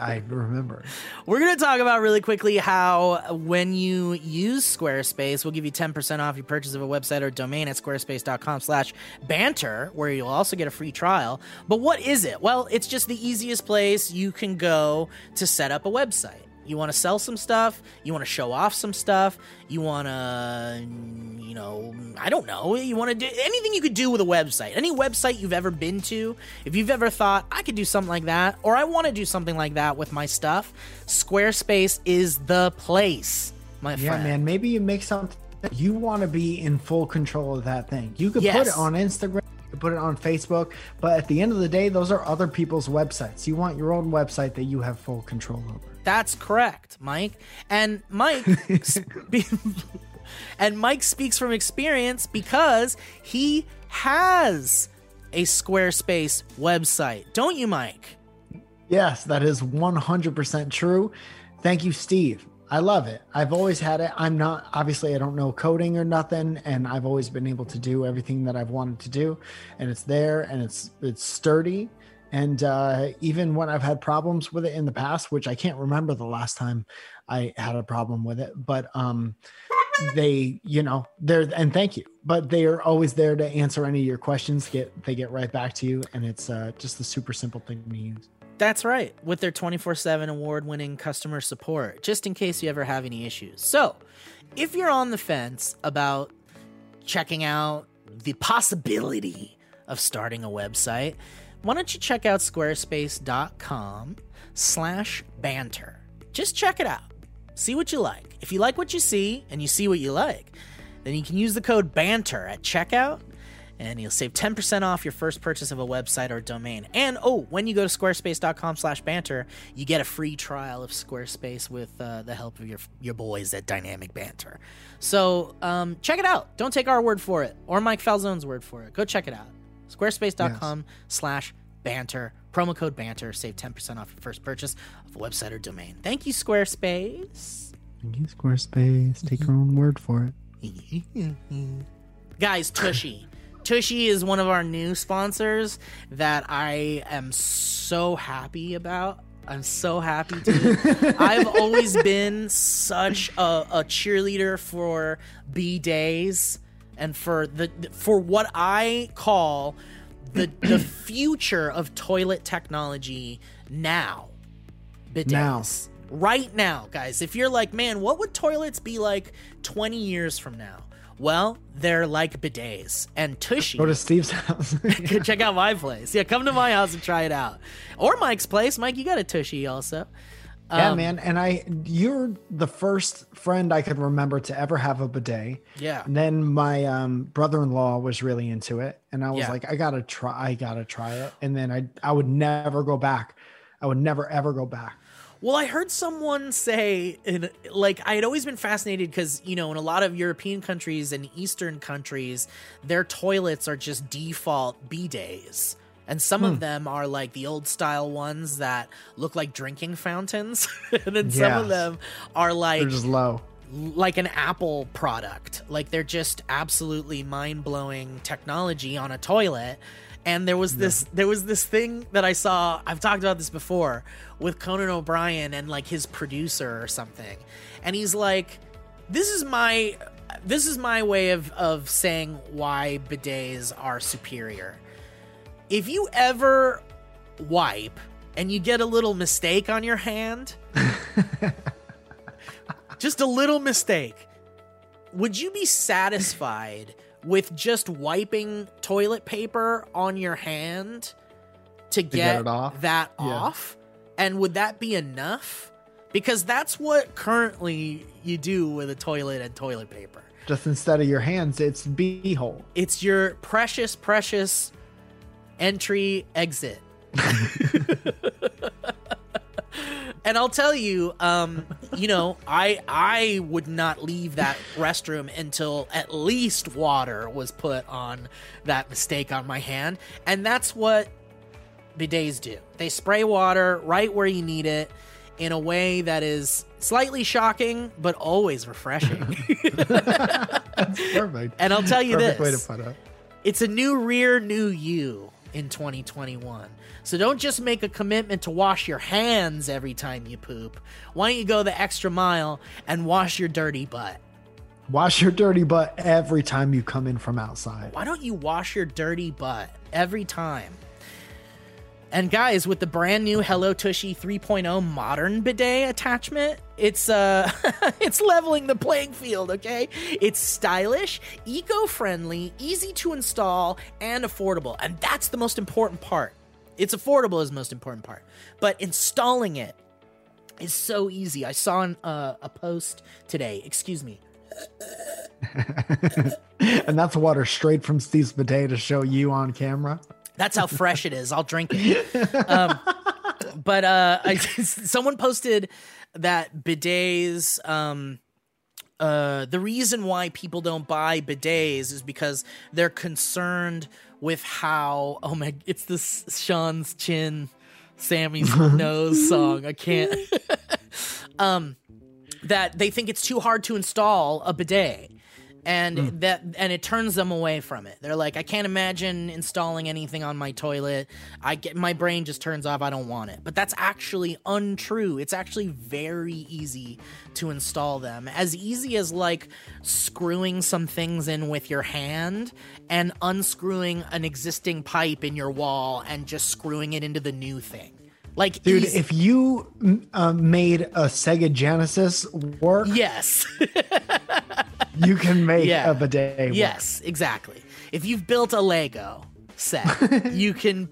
I remember. We're going to talk about really quickly how when you use Squarespace, we'll give you 10% off your purchase of a website or domain at squarespace.com/banter, where you'll also get a free trial. But what is it? Well, it's just the easiest place you can go to set up a website. You want to sell some stuff, you want to show off some stuff, you want to, you know, I don't know, you want to do anything you could do with a website. Any website you've ever been to, if you've ever thought, I could do something like that, or I want to do something like that with my stuff, Squarespace is the place, my friend. Yeah, man, maybe you make something, you want to be in full control of that thing. You could put it on Instagram, you could put it on Facebook, but at the end of the day, those are other people's websites. You want your own website that you have full control over. That's correct, Mike. And Mike speaks from experience because he has a Squarespace website. Don't you, Mike? Yes, that is 100% true. Thank you, Steve. I love it. I've always had it. I'm not, obviously, I don't know coding or nothing, and I've always been able to do everything that I've wanted to do, and it's there, and it's sturdy. And even when I've had problems with it in the past, which I can't remember the last time I had a problem with it, but they, you know, they're, and thank you, but they are always there to answer any of your questions. They get right back to you. And it's just a super simple thing to use. That's right. With their 24/7 award-winning customer support, just in case you ever have any issues. So if you're on the fence about checking out the possibility of starting a website, why don't you check out squarespace.com/banter? Just check it out. See what you like. If you like what you see and you see what you like, then you can use the code BANTER at checkout and you'll save 10% off your first purchase of a website or domain. And when you go to squarespace.com/banter, you get a free trial of Squarespace with the help of your boys at Dynamic Banter. So check it out. Don't take our word for it or Mike Falzone's word for it. Go check it out. Squarespace.com/banter, promo code banter, save 10% off your first purchase of a website or domain. Thank you, Squarespace. Thank you, Squarespace. Take your own word for it. Guys, Tushy. Tushy is one of our new sponsors that I am so happy about. I'm so happy to. I've always been such a cheerleader for B-Days. And for what I call the future of toilet technology now. Bidets. Now. Right now, guys. If you're like, man, what would toilets be like 20 years from now? Well, they're like bidets. And Tushy. Go to Steve's house. Check out my place. Yeah, come to my house and try it out. Or Mike's place. Mike, you got a Tushy also. Yeah, man. And you're the first friend I could remember to ever have a bidet. Yeah. And then my brother-in-law was really into it. And I was like, I gotta try it. And then I would never go back. I would never, ever go back. Well, I heard someone say, I had always been fascinated because, you know, in a lot of European countries and Eastern countries, their toilets are just default bidets. And some of them are like the old style ones that look like drinking fountains. And then some of them are like, they're just low, like an Apple product. Like they're just absolutely mind blowing technology on a toilet. And there was this thing that I saw. I've talked about this before with Conan O'Brien and like his producer or something. And he's like, this is my way of saying why bidets are superior. If you ever wipe and you get a little mistake on your hand, just a little mistake, would you be satisfied with just wiping toilet paper on your hand to get that off? And would that be enough? Because that's what currently you do with a toilet and toilet paper. Just instead of your hands, it's beehole. It's your precious, precious... entry, exit. And I'll tell you, you know, I would not leave that restroom until at least water was put on that mistake on my hand. And that's what bidets do. They spray water right where you need it in a way that is slightly shocking, but always refreshing. That's perfect. And I'll tell you this. Perfect way to put it. It's a new rear, new you. in 2021. So don't just make a commitment to wash your hands every time you poop. Why don't you go the extra mile and wash your dirty butt? Wash your dirty butt every time you come in from outside. Why don't you wash your dirty butt every time? And guys, with the brand new Hello Tushy 3.0 modern bidet attachment, it's it's leveling the playing field, okay? It's stylish, eco-friendly, easy to install, and affordable. And that's the most important part. It's affordable is the most important part. But installing it is so easy. I saw a post today. Excuse me. And that's water straight from Steve's bidet to show you on camera. That's how fresh it is. I'll drink it. Someone posted that bidets, the reason why people don't buy bidets is because they're concerned with how, oh my, it's this Sean's Chin, Sammy's Nose song. I can't. That they think it's too hard to install a bidet. And it turns them away from it. They're like, I can't imagine installing anything on my toilet. My brain just turns off. I don't want it. But that's actually untrue. It's actually very easy to install them. As easy as like screwing some things in with your hand and unscrewing an existing pipe in your wall and just screwing it into the new thing. Like, dude, if you made a Sega Genesis work, yes, you can make a bidet work. Yes, exactly. If you've built a Lego set, you can.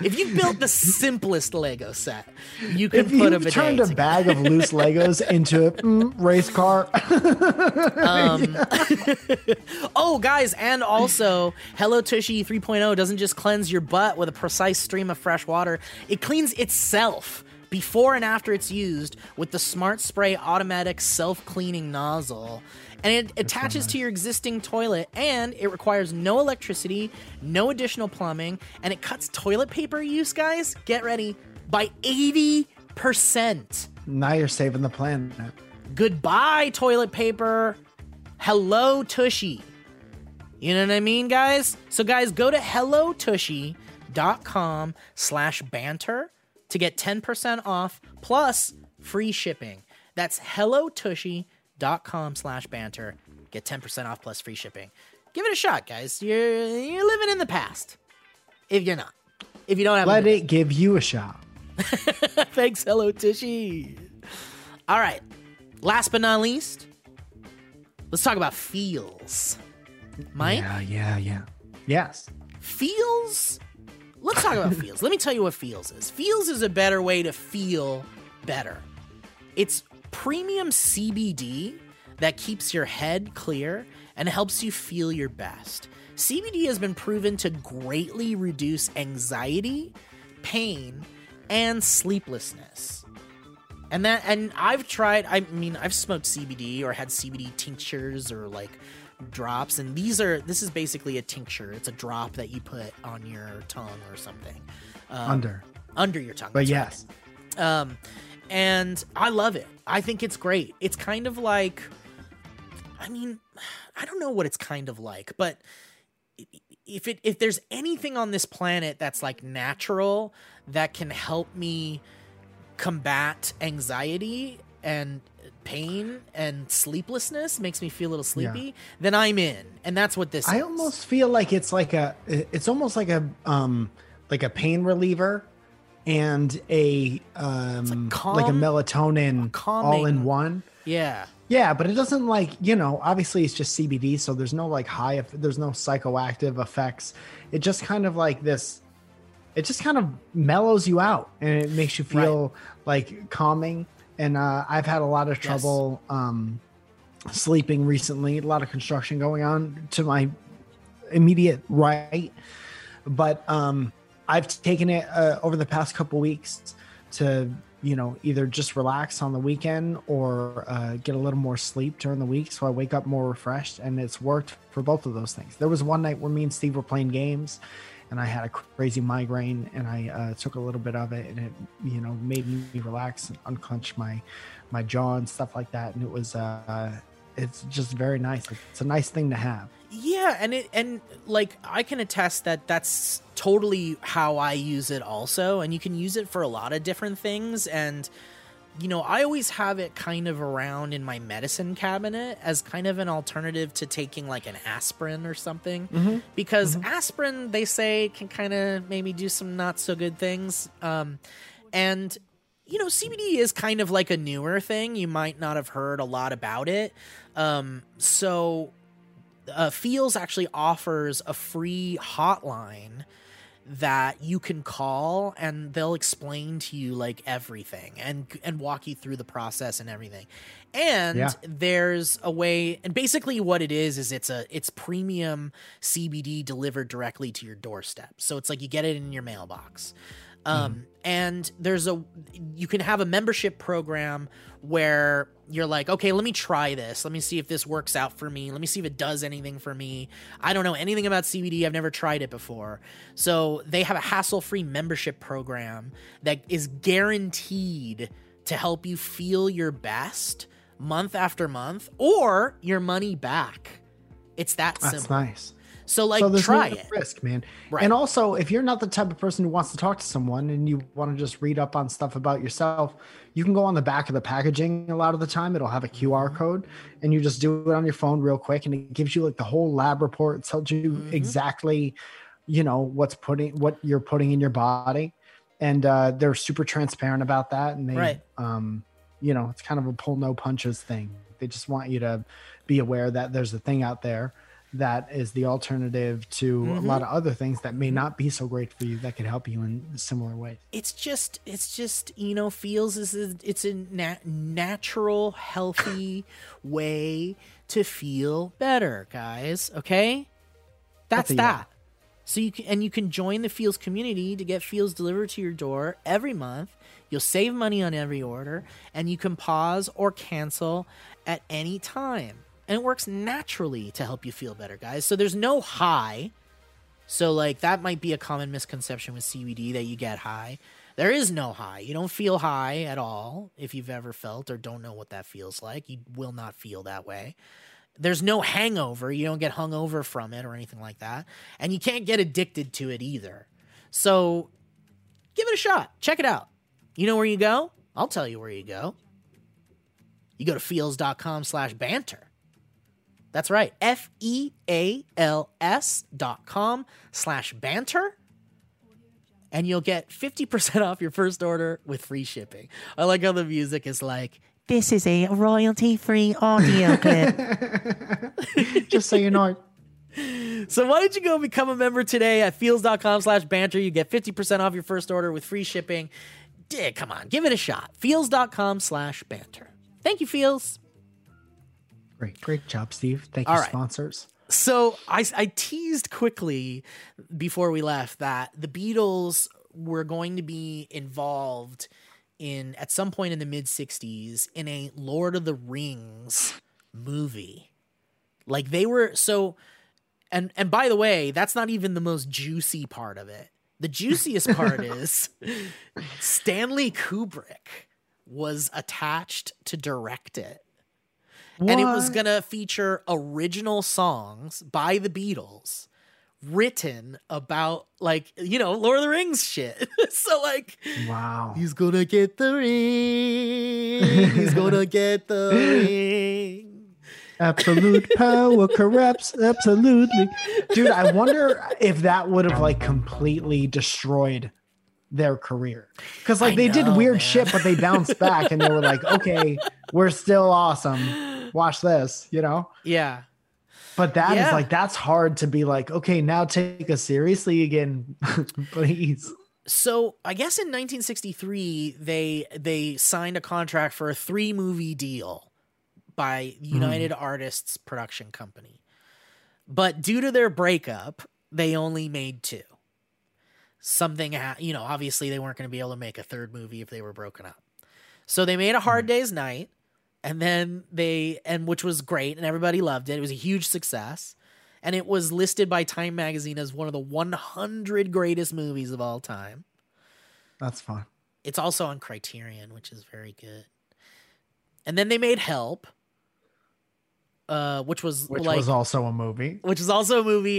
If you've built the simplest Lego set, you can put a bidet. If you've turned a bag of loose Legos into a race car. Oh, guys, and also, Hello Tushy 3.0 doesn't just cleanse your butt with a precise stream of fresh water. It cleans itself before and after it's used with the Smart Spray automatic self-cleaning nozzle. And it attaches to your existing toilet, and it requires no electricity, no additional plumbing, and it cuts toilet paper use, guys. Get ready, by 80%. Now you're saving the planet. Goodbye, toilet paper. Hello, Tushy. You know what I mean, guys? So, guys, go to hellotushy.com/banter to get 10% off plus free shipping. That's hellotushy.com/banter. Get 10% off plus free shipping. Give it a shot, guys. You're living in the past. If you're not. If you don't have it give you a shot. Thanks, Hello Tushy. All right. Last but not least, let's talk about Feels. Mike? Yeah. Yes. Feels? Let's talk about Feels. Let me tell you what Feels is. Feels is a better way to feel better. It's premium CBD that keeps your head clear and helps you feel your best. CBD has been proven to greatly reduce anxiety, pain, and sleeplessness. And I've tried, I've smoked CBD or had CBD tinctures or like drops, and this is basically a tincture. It's a drop that you put on your tongue or something. Under your tongue. But yes. Right. And I love it. I think it's great. It's kind of like, I don't know what it's kind of like, but if there's anything on this planet that's like natural that can help me combat anxiety and pain and sleeplessness, makes me feel a little sleepy, then I'm in. And that's what this is. I almost feel like it's almost like a pain reliever. And a melatonin all in one. Yeah. Yeah, but it doesn't obviously it's just CBD. So there's no there's no psychoactive effects. It just kind of mellows you out and it makes you feel like calming. And I've had a lot of trouble sleeping recently, a lot of construction going on to my immediate right. But, I've taken it over the past couple weeks to, either just relax on the weekend or get a little more sleep during the week. So I wake up more refreshed, and it's worked for both of those things. There was one night where me and Steve were playing games and I had a crazy migraine, and I took a little bit of it, and it, made me relax and unclench my jaw and stuff like that. And it was, it's just very nice. It's a nice thing to have. Yeah, and like I can attest that that's totally how I use it also, and you can use it for a lot of different things. And you know, I always have it kind of around in my medicine cabinet as kind of an alternative to taking like an aspirin or something, because aspirin, they say, can kind of maybe do some not so good things. And you know, CBD is kind of like a newer thing. You might not have heard a lot about it. So Feels actually offers a free hotline that you can call, and they'll explain to you like everything and walk you through the process and everything. And there's a way, and basically what it is it's premium CBD delivered directly to your doorstep. So it's like you get it in your mailbox. And you can have a membership program where you're like, okay, let me try this. Let me see if this works out for me. Let me see if it does anything for me. I don't know anything about CBD. I've never tried it before. So they have a hassle-free membership program that is guaranteed to help you feel your best month after month, or your money back. It's that simple. That's nice. So like, so try it. Risk, man. Right. And also, if you're not the type of person who wants to talk to someone and you want to just read up on stuff about yourself, you can go on the back of the packaging. A lot of the time it'll have a QR code, and you just do it on your phone real quick, and it gives you like the whole lab report. It tells you exactly, you know, what you're putting in your body. And they're super transparent about that. And they, you know, it's kind of a pull no punches thing. They just want you to be aware that there's a thing out there that is the alternative to a lot of other things that may not be so great for you that could help you in similar ways. It's just, you know, Feels it's a natural, healthy way to feel better, guys. Okay. That's that. Yeah. So you can join the Feels community to get Feels delivered to your door every month. You'll save money on every order, and you can pause or cancel at any time. And it works naturally to help you feel better, guys. So there's no high. So like, that might be a common misconception with CBD, that you get high. There is no high. You don't feel high at all. If you've ever felt or don't know what that feels like, you will not feel that way. There's no hangover. You don't get hungover from it or anything like that. And you can't get addicted to it either. So give it a shot. Check it out. You know where you go? I'll tell you where you go. You go to feels.com/banter. That's right. feals.com/banter. And you'll get 50% off your first order with free shipping. I like how the music is like, this is a royalty-free audio clip. Just so you know. So why don't you go become a member today at feels.com/banter. You get 50% off your first order with free shipping. Come on, give it a shot. feels.com/banter. Thank you, Feels. Great job, Steve. Thank you, sponsors. So I teased quickly before we left that the Beatles were going to be involved in, at some point in the mid-'60s, in a Lord of the Rings movie. Like they were so, and by the way, that's not even the most juicy part of it. The juiciest part is Stanley Kubrick was attached to direct it. What? And it was going to feature original songs by the Beatles written about, like, you know, Lord of the Rings shit. So, like, wow. He's going to get the ring. He's going to get the ring. Absolute power corrupts. Absolutely. Dude, I wonder if that would have, like, completely destroyed their career, because like they did weird shit, but they bounced back and they were like, okay, we're still awesome, watch this, you know. Yeah, but that is like, that's hard to be like, okay, now take us seriously again. Please. So I guess in 1963 they signed a contract for a 3-movie deal by United Artists Production Company, but due to their breakup they only made 2. Something, you know, obviously they weren't going to be able to make a 3rd movie if they were broken up. So they made A Hard Day's Night, and then which was great, and everybody loved it. It was a huge success, and it was listed by Time Magazine as one of the 100 greatest movies of all time. That's fun. It's also on Criterion, which is very good. And then they made Help, which was also a movie,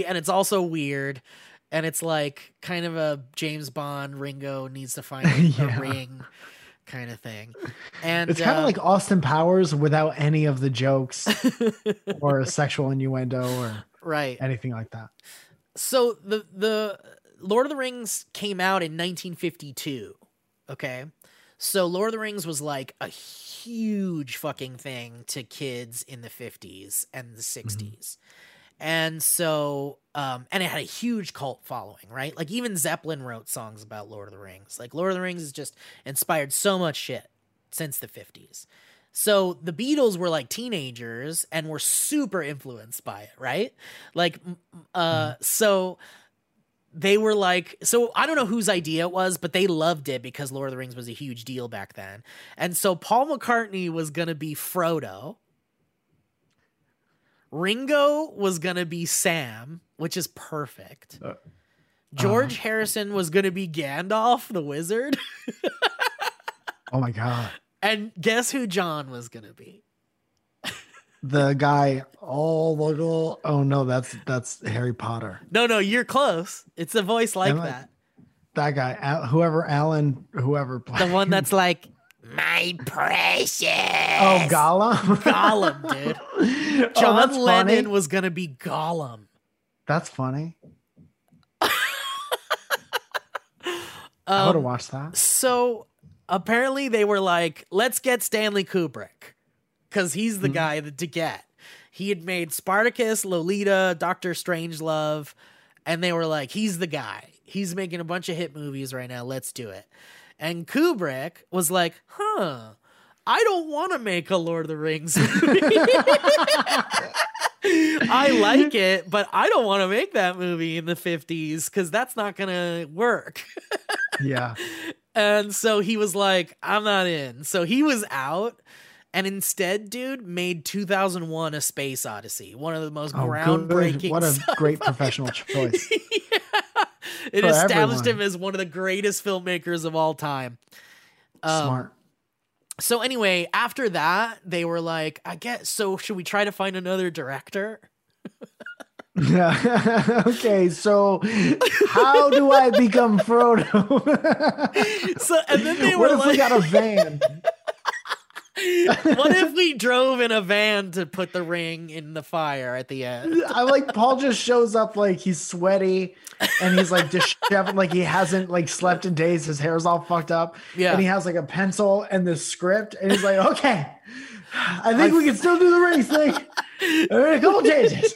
and it's also weird, and it's like kind of a James Bond Ringo needs to find a ring kind of thing, and it's kind of like Austin Powers without any of the jokes or sexual innuendo or anything like that. So the Lord of the Rings came out in 1952. Okay. So Lord of the Rings was like a huge fucking thing to kids in the 50s and the 60s. Mm-hmm. And so, and it had a huge cult following, right? Like even Zeppelin wrote songs about Lord of the Rings. Like Lord of the Rings has just inspired so much shit since the 50s. So the Beatles were like teenagers and were super influenced by it, right? Like, so they were like, so I don't know whose idea it was, but they loved it because Lord of the Rings was a huge deal back then. And so Paul McCartney was going to be Frodo. Ringo was going to be Sam, which is perfect. George Harrison was going to be Gandalf the Wizard. Oh my God. And guess who John was going to be? The guy, that's Harry Potter. No, you're close. It's a voice like that. That guy, whoever played. The one that's like, my precious. Oh, Gollum? Gollum, dude. John Lennon was going to be Gollum. That's funny. I would have watched that. So apparently they were like, let's get Stanley Kubrick. Because he's the guy to get. He had made Spartacus, Lolita, Dr. Strangelove, and they were like, he's the guy. He's making a bunch of hit movies right now. Let's do it. And Kubrick was like, I don't want to make a Lord of the Rings movie. I like it, but I don't want to make that movie in the 50s because that's not going to work. Yeah. And so he was like, I'm not in. So he was out. And instead, dude, made 2001 A Space Odyssey, one of the most groundbreaking. What a great professional choice. It established him as one of the greatest filmmakers of all time. Smart. So anyway, after that, they were like, should we try to find another director? Yeah. Okay, so how do I become Frodo? What if we got a van? What if we drove in a van to put the ring in the fire at the end? I like Paul just shows up like he's sweaty and he's like disheveled, like he hasn't like slept in days. His hair's all fucked up. Yeah. And he has like a pencil and this script. And he's like, okay, I think we can still do the ring thing. All right, a couple changes.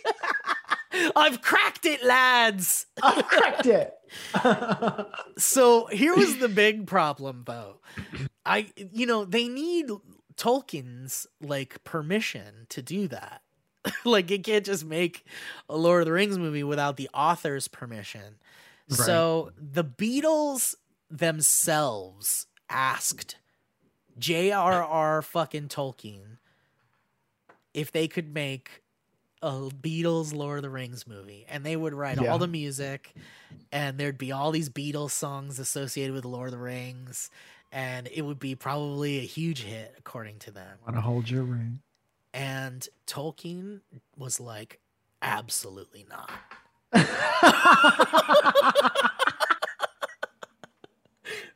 I've cracked it, lads. I've cracked it. So here was the big problem, though. They need Tolkien's like permission to do that. Like you can't just make a Lord of the Rings movie without the author's permission. Right. So the Beatles themselves asked J.R.R. fucking Tolkien if they could make a Beatles Lord of the Rings movie, and they would write all the music, and there'd be all these Beatles songs associated with Lord of the Rings, and it would be probably a huge hit according to them. Want to hold your ring? And Tolkien was like, absolutely not.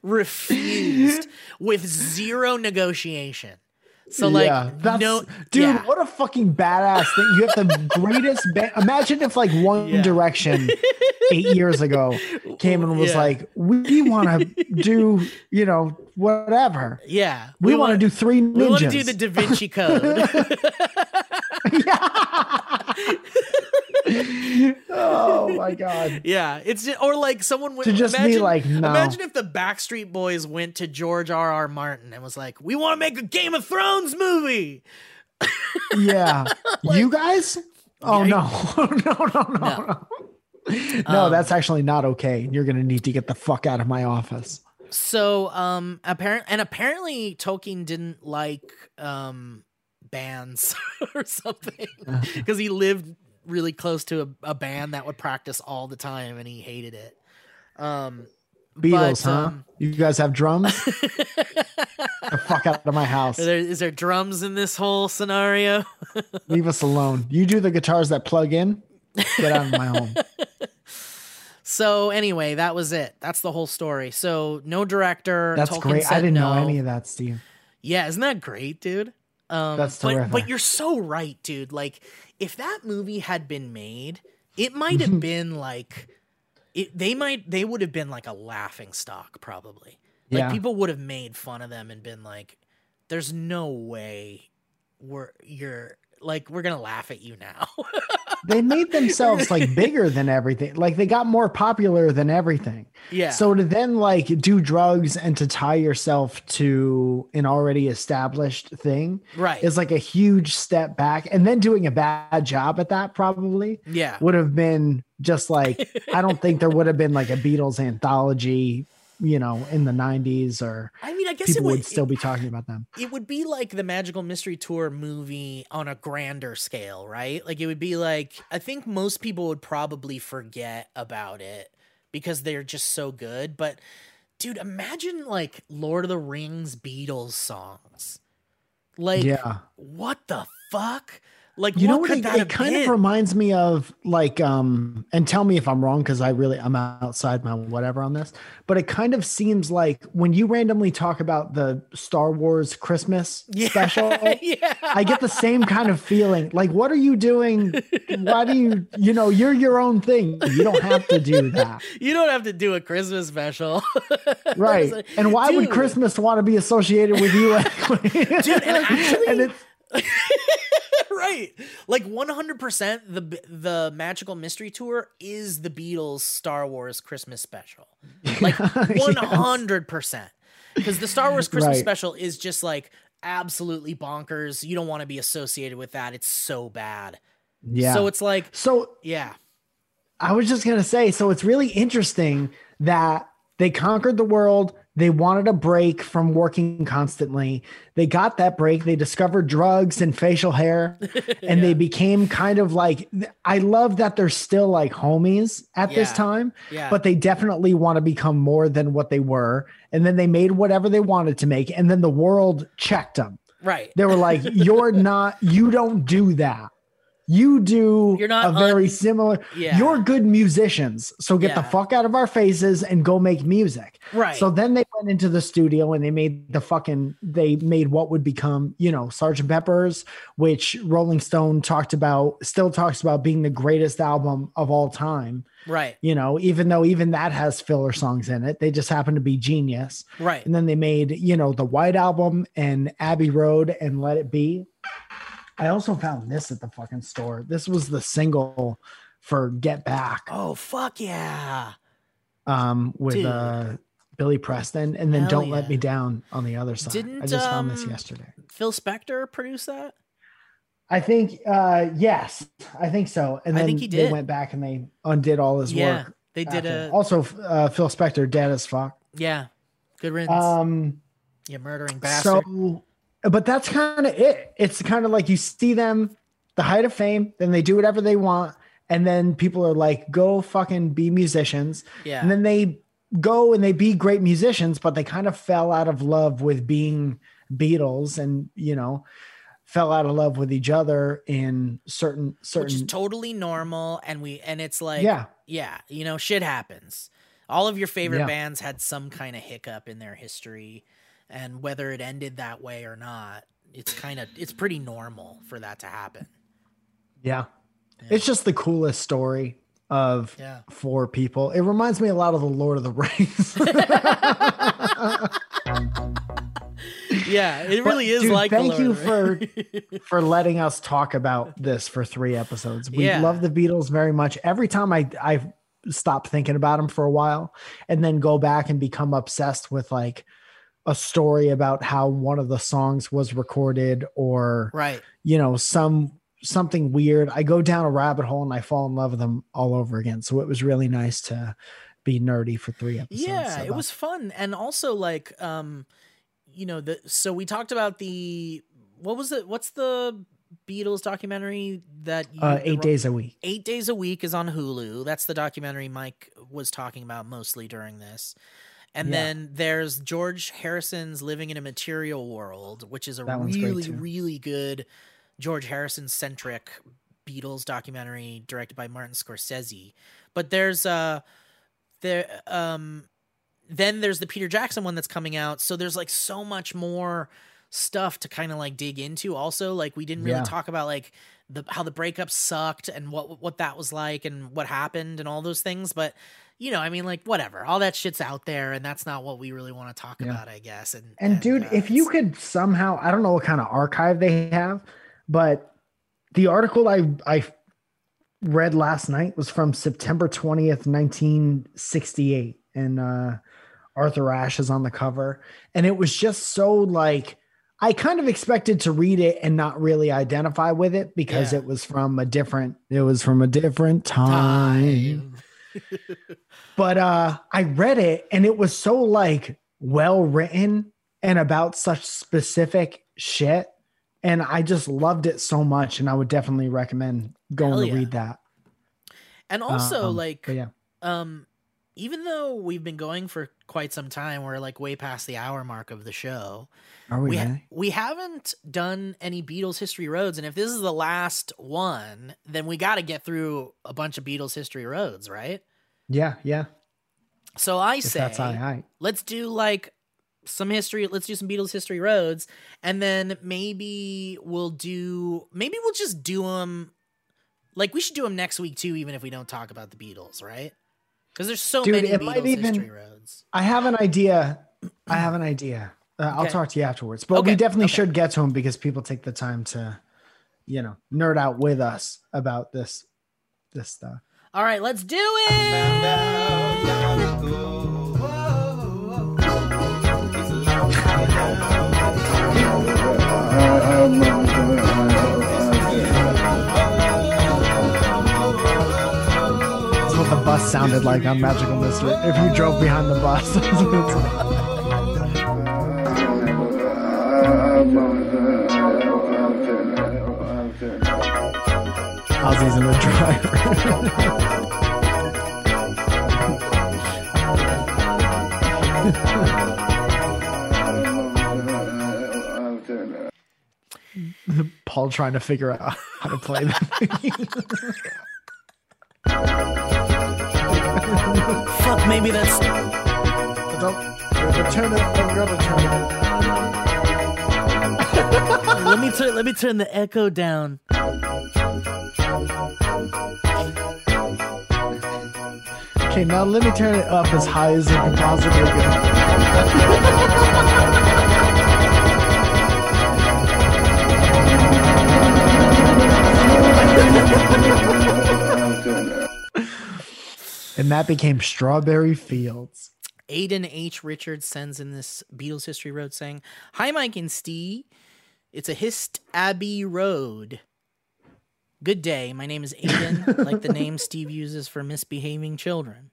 Refused with zero negotiation. So like, what a fucking badass thing. You have the greatest imagine if like One Direction 8 years ago came and was like, we want to do, whatever. Yeah. We want to do three ninjas. We want to do the Da Vinci Code. Oh my God. Yeah. It's just, or like someone went to just be like, no. Imagine if the Backstreet Boys went to George R.R. Martin and was like, we want to make a Game of Thrones movie. Yeah. Like, you guys? Oh no. No, that's actually not okay. You're going to need to get the fuck out of my office. So, apparently Tolkien didn't like, bands or something because he lived really close to a band that would practice all the time and he hated it. Beatles, you guys have drums? the fuck out of my house. Is there drums in this whole scenario? Leave us alone. You do the guitars that plug in. Get out of my home. So anyway, that was it. That's the whole story. So no director. That's Tolkien great. I didn't know any of that, Steve. Yeah, isn't that great, dude? That's terrific. But you're so right, dude. Like, if that movie had been made, it might have been like, they would have been like a laughing stock, probably. Like, people would have made fun of them and been like, "There's no way we're gonna laugh at you now." They made themselves like bigger than everything. Like, they got more popular than everything. Yeah. So to then like do drugs and to tie yourself to an already established thing, right, is like a huge step back. And then doing a bad job at that probably would have been just like, I don't think there would have been like a Beatles anthology, you know, in the 90s, or I mean, I guess people would still be talking about them. It would be like the Magical Mystery Tour movie on a grander scale, right? Like, it would be like, I think most people would probably forget about it because they're just so good. But dude, imagine like Lord of the Rings Beatles songs. Like, what the fuck? Like, you know what it kind of reminds me of, like, and tell me if I'm wrong, because I'm outside my whatever on this, but it kind of seems like when you randomly talk about the Star Wars Christmas special, I get the same kind of feeling. Like, what are you doing? Why do you're your own thing. You don't have to do that. You don't have to do a Christmas special. Right. Like, and why would Christmas want to be associated with you? Dude, and actually... and it's, right, like 100% the Magical Mystery Tour is the Beatles Star Wars Christmas special, like 100%, because the Star Wars Christmas special is just like absolutely bonkers. You don't want to be associated with that. It's so bad. I was just gonna say, so it's really interesting that they conquered the world. They wanted a break from working constantly. They got that break. They discovered drugs and facial hair, and they became kind of like, I love that they're still like homies at this time, but they definitely want to become more than what they were. And then they made whatever they wanted to make. And then the world checked them. Right. They were like, you don't do that. You're not a very similar, you're good musicians. So get the fuck out of our faces and go make music. Right. So then they went into the studio and they made what would become, you know, Sgt. Pepper's, which Rolling Stone still talks about being the greatest album of all time. Right. You know, even that has filler songs in it. They just happen to be genius. Right. And then they made, you know, the White Album and Abbey Road and Let It Be. I also found this at the fucking store. This was the single for Get Back. Oh, fuck yeah. With Billy Preston. And then Don't Let Me Down on the other side. I just found this yesterday. Phil Spector produced that? I think, yes. I think so. And then they went back and they undid all his work. They did after. Also, Phil Spector, dead as fuck. Yeah. Good riddance. You murdering bastard. So... but that's kind of it. It's kind of like you see them, the height of fame, then they do whatever they want. And then people are like, go fucking be musicians. Yeah. And then they go and they be great musicians, but they kind of fell out of love with being Beatles and, you know, fell out of love with each other in certain. Which is totally normal. And it's like, you know, shit happens. All of your favorite bands had some kind of hiccup in their history. And whether it ended that way or not, it's pretty normal for that to happen. Yeah. It's just the coolest story of four people. It reminds me a lot of the Lord of the Rings. Yeah, it really is, dude, like thank the Lord you of the Rings. for letting us talk about this for 3 episodes. We love the Beatles very much. Every time I stop thinking about them for a while and then go back and become obsessed with like a story about how one of the songs was recorded or, you know, something weird. I go down a rabbit hole and I fall in love with them all over again. So it was really nice to be nerdy for 3 episodes. Yeah, so it was fun. And also like, you know, so we talked about what's the Beatles documentary that 8 Days a Week. 8 Days a Week is on Hulu. That's the documentary Mike was talking about mostly during this. And then there's George Harrison's Living in a Material World, which is a really, really good George Harrison-centric Beatles documentary directed by Martin Scorsese. But there's then there's the Peter Jackson one that's coming out. So there's like so much more stuff to kind of like dig into. Also, like we didn't really talk about like how the breakup sucked and what that was like and what happened and all those things. But you know, I mean, like whatever, all that shit's out there, and that's not what we really want to talk about, I guess. And dude, if you could somehow, I don't know what kind of archive they have, but the article I read last night was from September 20th, 1968, and Arthur Ashe is on the cover, and it was just so like, I kind of expected to read it and not really identify with it because it was from a different, time. But I read it and it was so like well written and about such specific shit, and I just loved it so much, and I would definitely recommend going to read that. And also even though we've been going for quite some time, we're like way past the hour mark of the show. Are we? We haven't done any Beatles History Roads, and if this is the last one, then we got to get through a bunch of Beatles History Roads, right? Yeah, yeah. So I say let's do like some history. Let's do some Beatles History Roads, and then maybe we'll just do them. Like we should do them next week too, even if we don't talk about the Beatles, right? Because there's so many Beatles History Roads. I have an idea. I'll talk to you afterwards, but we definitely should get to them because people take the time to, nerd out with us about this stuff. All right, let's do it. That's what the bus sounded like on Magical Mystery. If you drove behind the bus, that's what it's like. Aussies in the driver. Paul trying to figure out how to play that. Fuck, maybe that's. I'm gonna turn it. Let me turn the echo down. Okay, now let me turn it up as high as it can possibly go. And that became Strawberry Fields. Aiden H. Richards sends in this Beatles History Road saying, "Hi, Mike and Steve. It's a Hist Abbey Road. Good day. My name is Aiden, like the name Steve uses for misbehaving children.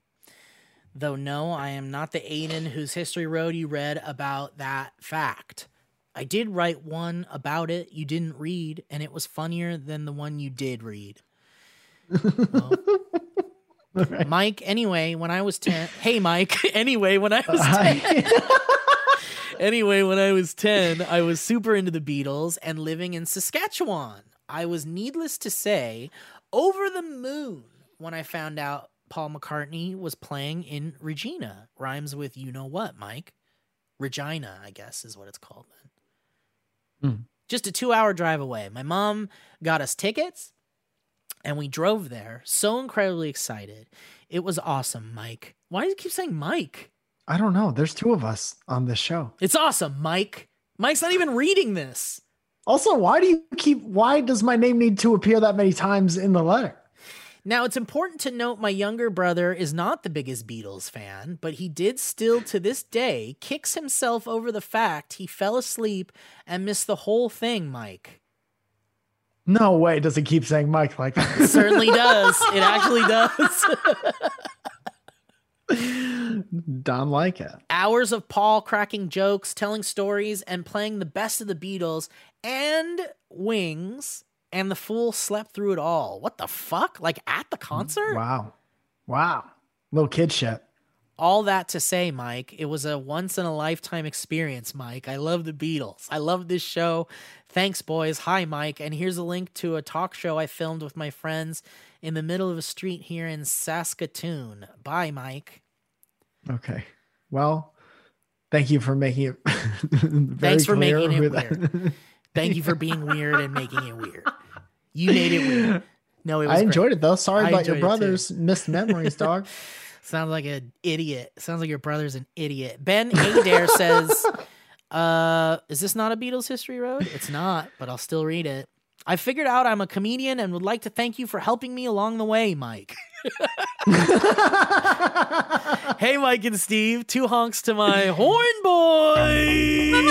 Though, no, I am not the Aiden whose History Road you read about that fact. I did write one about it you didn't read, and it was funnier than the one you did read." Well, right. Anyway, when I was 10, I was super into the Beatles and living in Saskatchewan. I was, needless to say, over the moon when I found out Paul McCartney was playing in Regina. Rhymes with you know what, Mike? Regina, I guess, is what it's called then. Mm. Just a 2-hour drive away. My mom got us tickets and we drove there. So incredibly excited. It was awesome, Mike. Why do you keep saying Mike? I don't know. There's two of us on this show. It's awesome, Mike. Mike's not even reading this. Also, why does my name need to appear that many times in the letter? Now, it's important to note my younger brother is not the biggest Beatles fan, but he did still to this day kicks himself over the fact he fell asleep and missed the whole thing, Mike. No way does he keep saying Mike like that. It certainly does. It actually does. Don't like it. Hours of Paul cracking jokes, telling stories, and playing the best of the Beatles and Wings, and the fool slept through it all. What the fuck? Like at the concert? Wow. Little kid shit. All that to say, Mike, it was a once-in-a-lifetime experience, Mike. I love the Beatles. I love this show. Thanks, boys. Hi, Mike. And here's a link to a talk show I filmed with my friends in the middle of a street here in Saskatoon. Bye, Mike. Okay. Well, thank you for making it very clear. Thank you for being weird and making it weird. You made it weird. No, it was I enjoyed it, though. Sorry about your brother's missed memories, dog. Sounds like an idiot. Sounds like your brother's an idiot. Ben Adair says, is this not a Beatles History Road? It's not, but I'll still read it. I figured out I'm a comedian and would like to thank you for helping me along the way, Mike. Hey, Mike and Steve, two honks to my horn boy.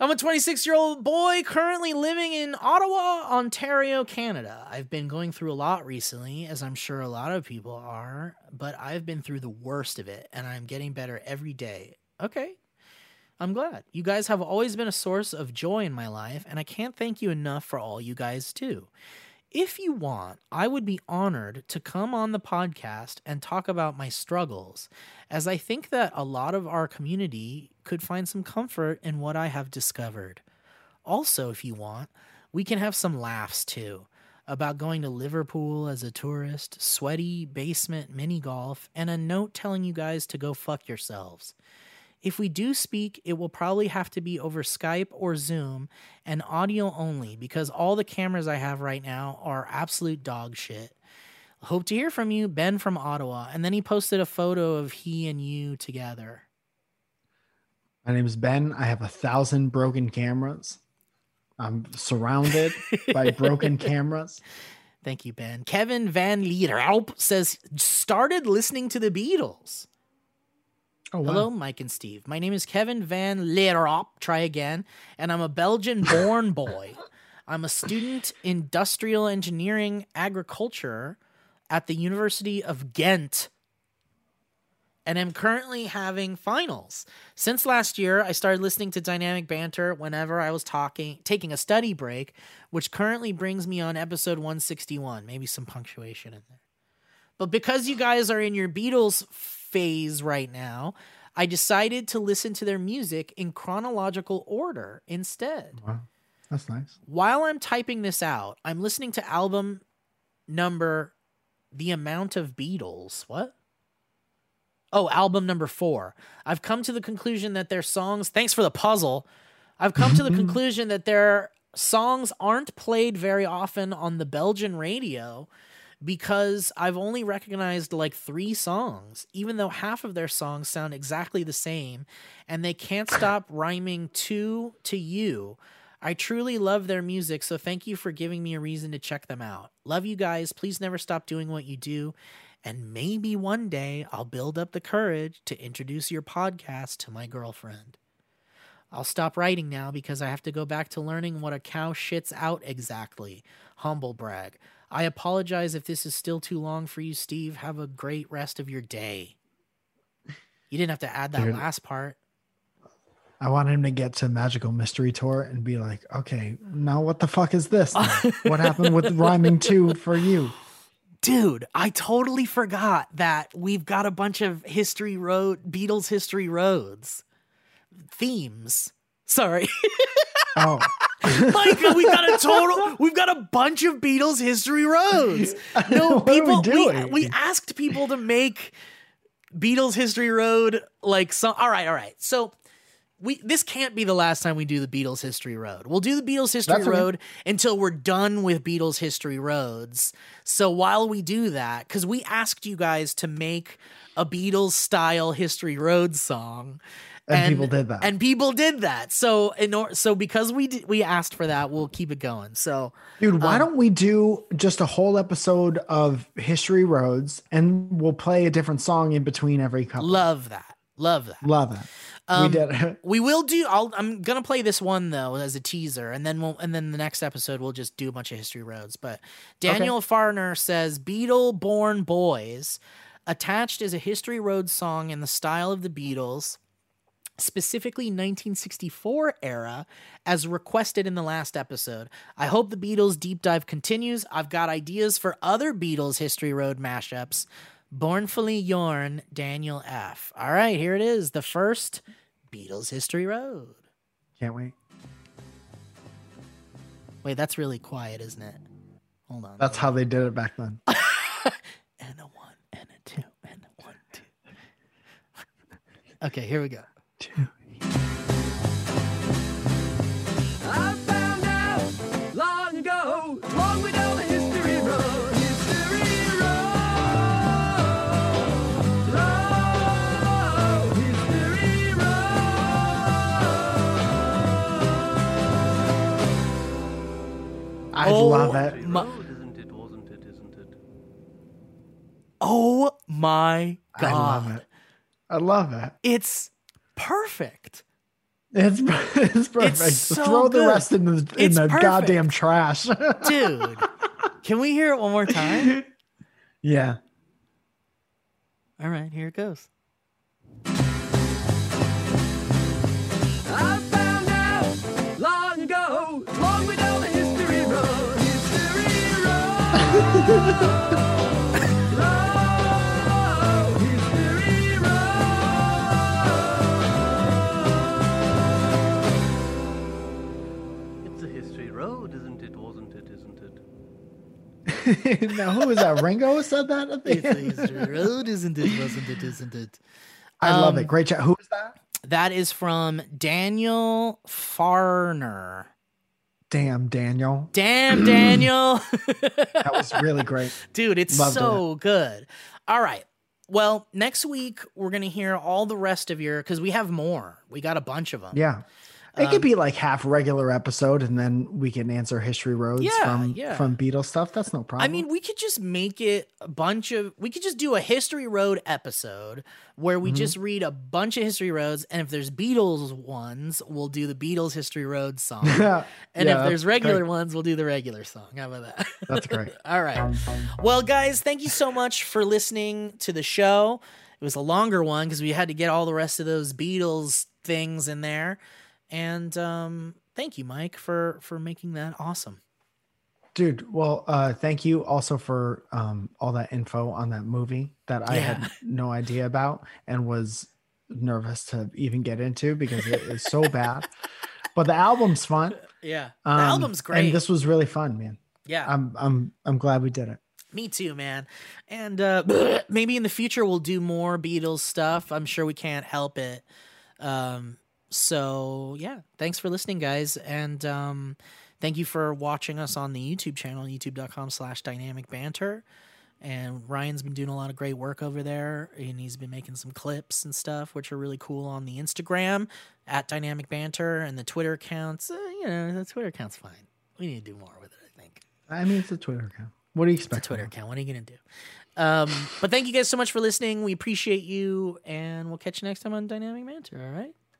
I'm a 26-year-old boy currently living in Ottawa, Ontario, Canada. I've been going through a lot recently, as I'm sure a lot of people are, but I've been through the worst of it, and I'm getting better every day. Okay. I'm glad. You guys have always been a source of joy in my life, and I can't thank you enough for all you guys do. If you want, I would be honored to come on the podcast and talk about my struggles, as I think that a lot of our community could find some comfort in what I have discovered. Also, if you want, we can have some laughs too, about going to Liverpool as a tourist, sweaty basement mini golf, and a note telling you guys to go fuck yourselves. If we do speak, it will probably have to be over Skype or Zoom and audio only, because all the cameras I have right now are absolute dog shit. Hope to hear from you, Ben from Ottawa. And then he posted a photo of he and you together. My name is Ben. I have 1,000 broken cameras. I'm surrounded by broken cameras. Thank you, Ben. Kevin Van Liederalp says, started listening to the Beatles. Oh, wow. Hello, Mike and Steve. My name is Kevin Van Leerop, try again, and I'm a Belgian-born boy. I'm a student industrial engineering agriculture at the University of Ghent, and I'm currently having finals. Since last year, I started listening to Dynamic Banter whenever I was taking a study break, which currently brings me on episode 161. Maybe some punctuation in there. But because you guys are in your Beatles phase right now, I decided to listen to their music in chronological order instead. Wow. That's nice. While I'm typing this out, I'm listening to album number The Amount of Beatles. What? Oh, album number 4. I've come to the conclusion that their songs, thanks for the puzzle. I've come to the conclusion that their songs aren't played very often on the Belgian radio, because I've only recognized like 3 songs, even though half of their songs sound exactly the same, and they can't stop rhyming two to you. I truly love their music, so thank you for giving me a reason to check them out. Love you guys. Please never stop doing what you do, and maybe one day I'll build up the courage to introduce your podcast to my girlfriend. I'll stop writing now because I have to go back to learning what a cow shits out exactly. Humble brag. I apologize if this is still too long for you, Steve. Have a great rest of your day. You didn't have to add that last part. I want him to get to Magical Mystery Tour and be like, okay, now what the fuck is this? What happened with rhyming two for you? Dude, I totally forgot that we've got a bunch of Beatles History Roads themes. Sorry. Oh. Mike, we've got a bunch of Beatles History Roads. No, people, we asked people to make Beatles History Road like some. All right. So this can't be the last time we do the Beatles History Road. We'll do the Beatles History Road until we're done with Beatles History Roads. So while we do that, because we asked you guys to make a Beatles style History Road song. And people did that. So because we asked for that, we'll keep it going. So, dude, why don't we do just a whole episode of History Roads, and we'll play a different song in between every couple? Love that. Love that. Love it. We did it. We will do. I'm gonna play this one though as a teaser, and then the next episode we'll just do a bunch of History Roads. But Daniel Farner says, "Beatle-born boys, attached as a History Roads song in the style of the Beatles, specifically 1964 era, as requested in the last episode. I hope the Beatles deep dive continues. I've got ideas for other Beatles History Road mashups. Bornfully Yorn, Daniel F." All right, here it is. The first Beatles History Road. Can't wait. Wait, that's really quiet, isn't it? Hold on. That's how they did it back then. And a one, and a two, and a 1, 2. Okay, here we go. 2. I found out long ago, long way down the history road. I love it. Isn't it? Oh my God. I love it. It's perfect. It's perfect. It's so throw good. The rest in the goddamn trash. Dude, can we hear it one more time? Yeah. All right, here it goes. I found out long ago, long way down the history road. History road. Now, who is that? Ringo said that? At the end? Road, isn't it? Wasn't it? Isn't it? I love it. Great chat. Who is that? That is from Daniel Farner. Damn, Daniel. Damn, Daniel. That was really great. Dude, it's Loved so it. Good. All right. Well, next week, we're going to hear all the rest of your, because we have more. We got a bunch of them. Yeah. It could be like half regular episode, and then we can answer History Roads from Beatles stuff. That's no problem. I mean, we could just make it a bunch of. We could just do a History Road episode where we just read a bunch of History Roads, and if there's Beatles ones, we'll do the Beatles History Road song. And if there's regular ones, we'll do the regular song. How about that? That's great. All right. Well, guys, thank you so much for listening to the show. It was a longer one because we had to get all the rest of those Beatles things in there. And thank you, Mike, for making that awesome. Dude, well, thank you also for all that info on that movie that I had no idea about and was nervous to even get into because it is so bad. But the album's fun. Yeah, the album's great. And this was really fun, man. Yeah, I'm glad we did it. Me too, man. And maybe in the future we'll do more Beatles stuff. I'm sure we can't help it. So yeah, thanks for listening, guys. And thank you for watching us on the YouTube channel, youtube.com/dynamicbanter. And Ryan's been doing a lot of great work over there, and he's been making some clips and stuff, which are really cool, on the Instagram @dynamicbanter and the Twitter accounts. The Twitter account's fine. We need to do more with it, I think. I mean, it's a Twitter account. What do you expect? It's a Twitter account. What are you going to do? But thank you guys so much for listening. We appreciate you, and we'll catch you next time on Dynamic Banter. All right.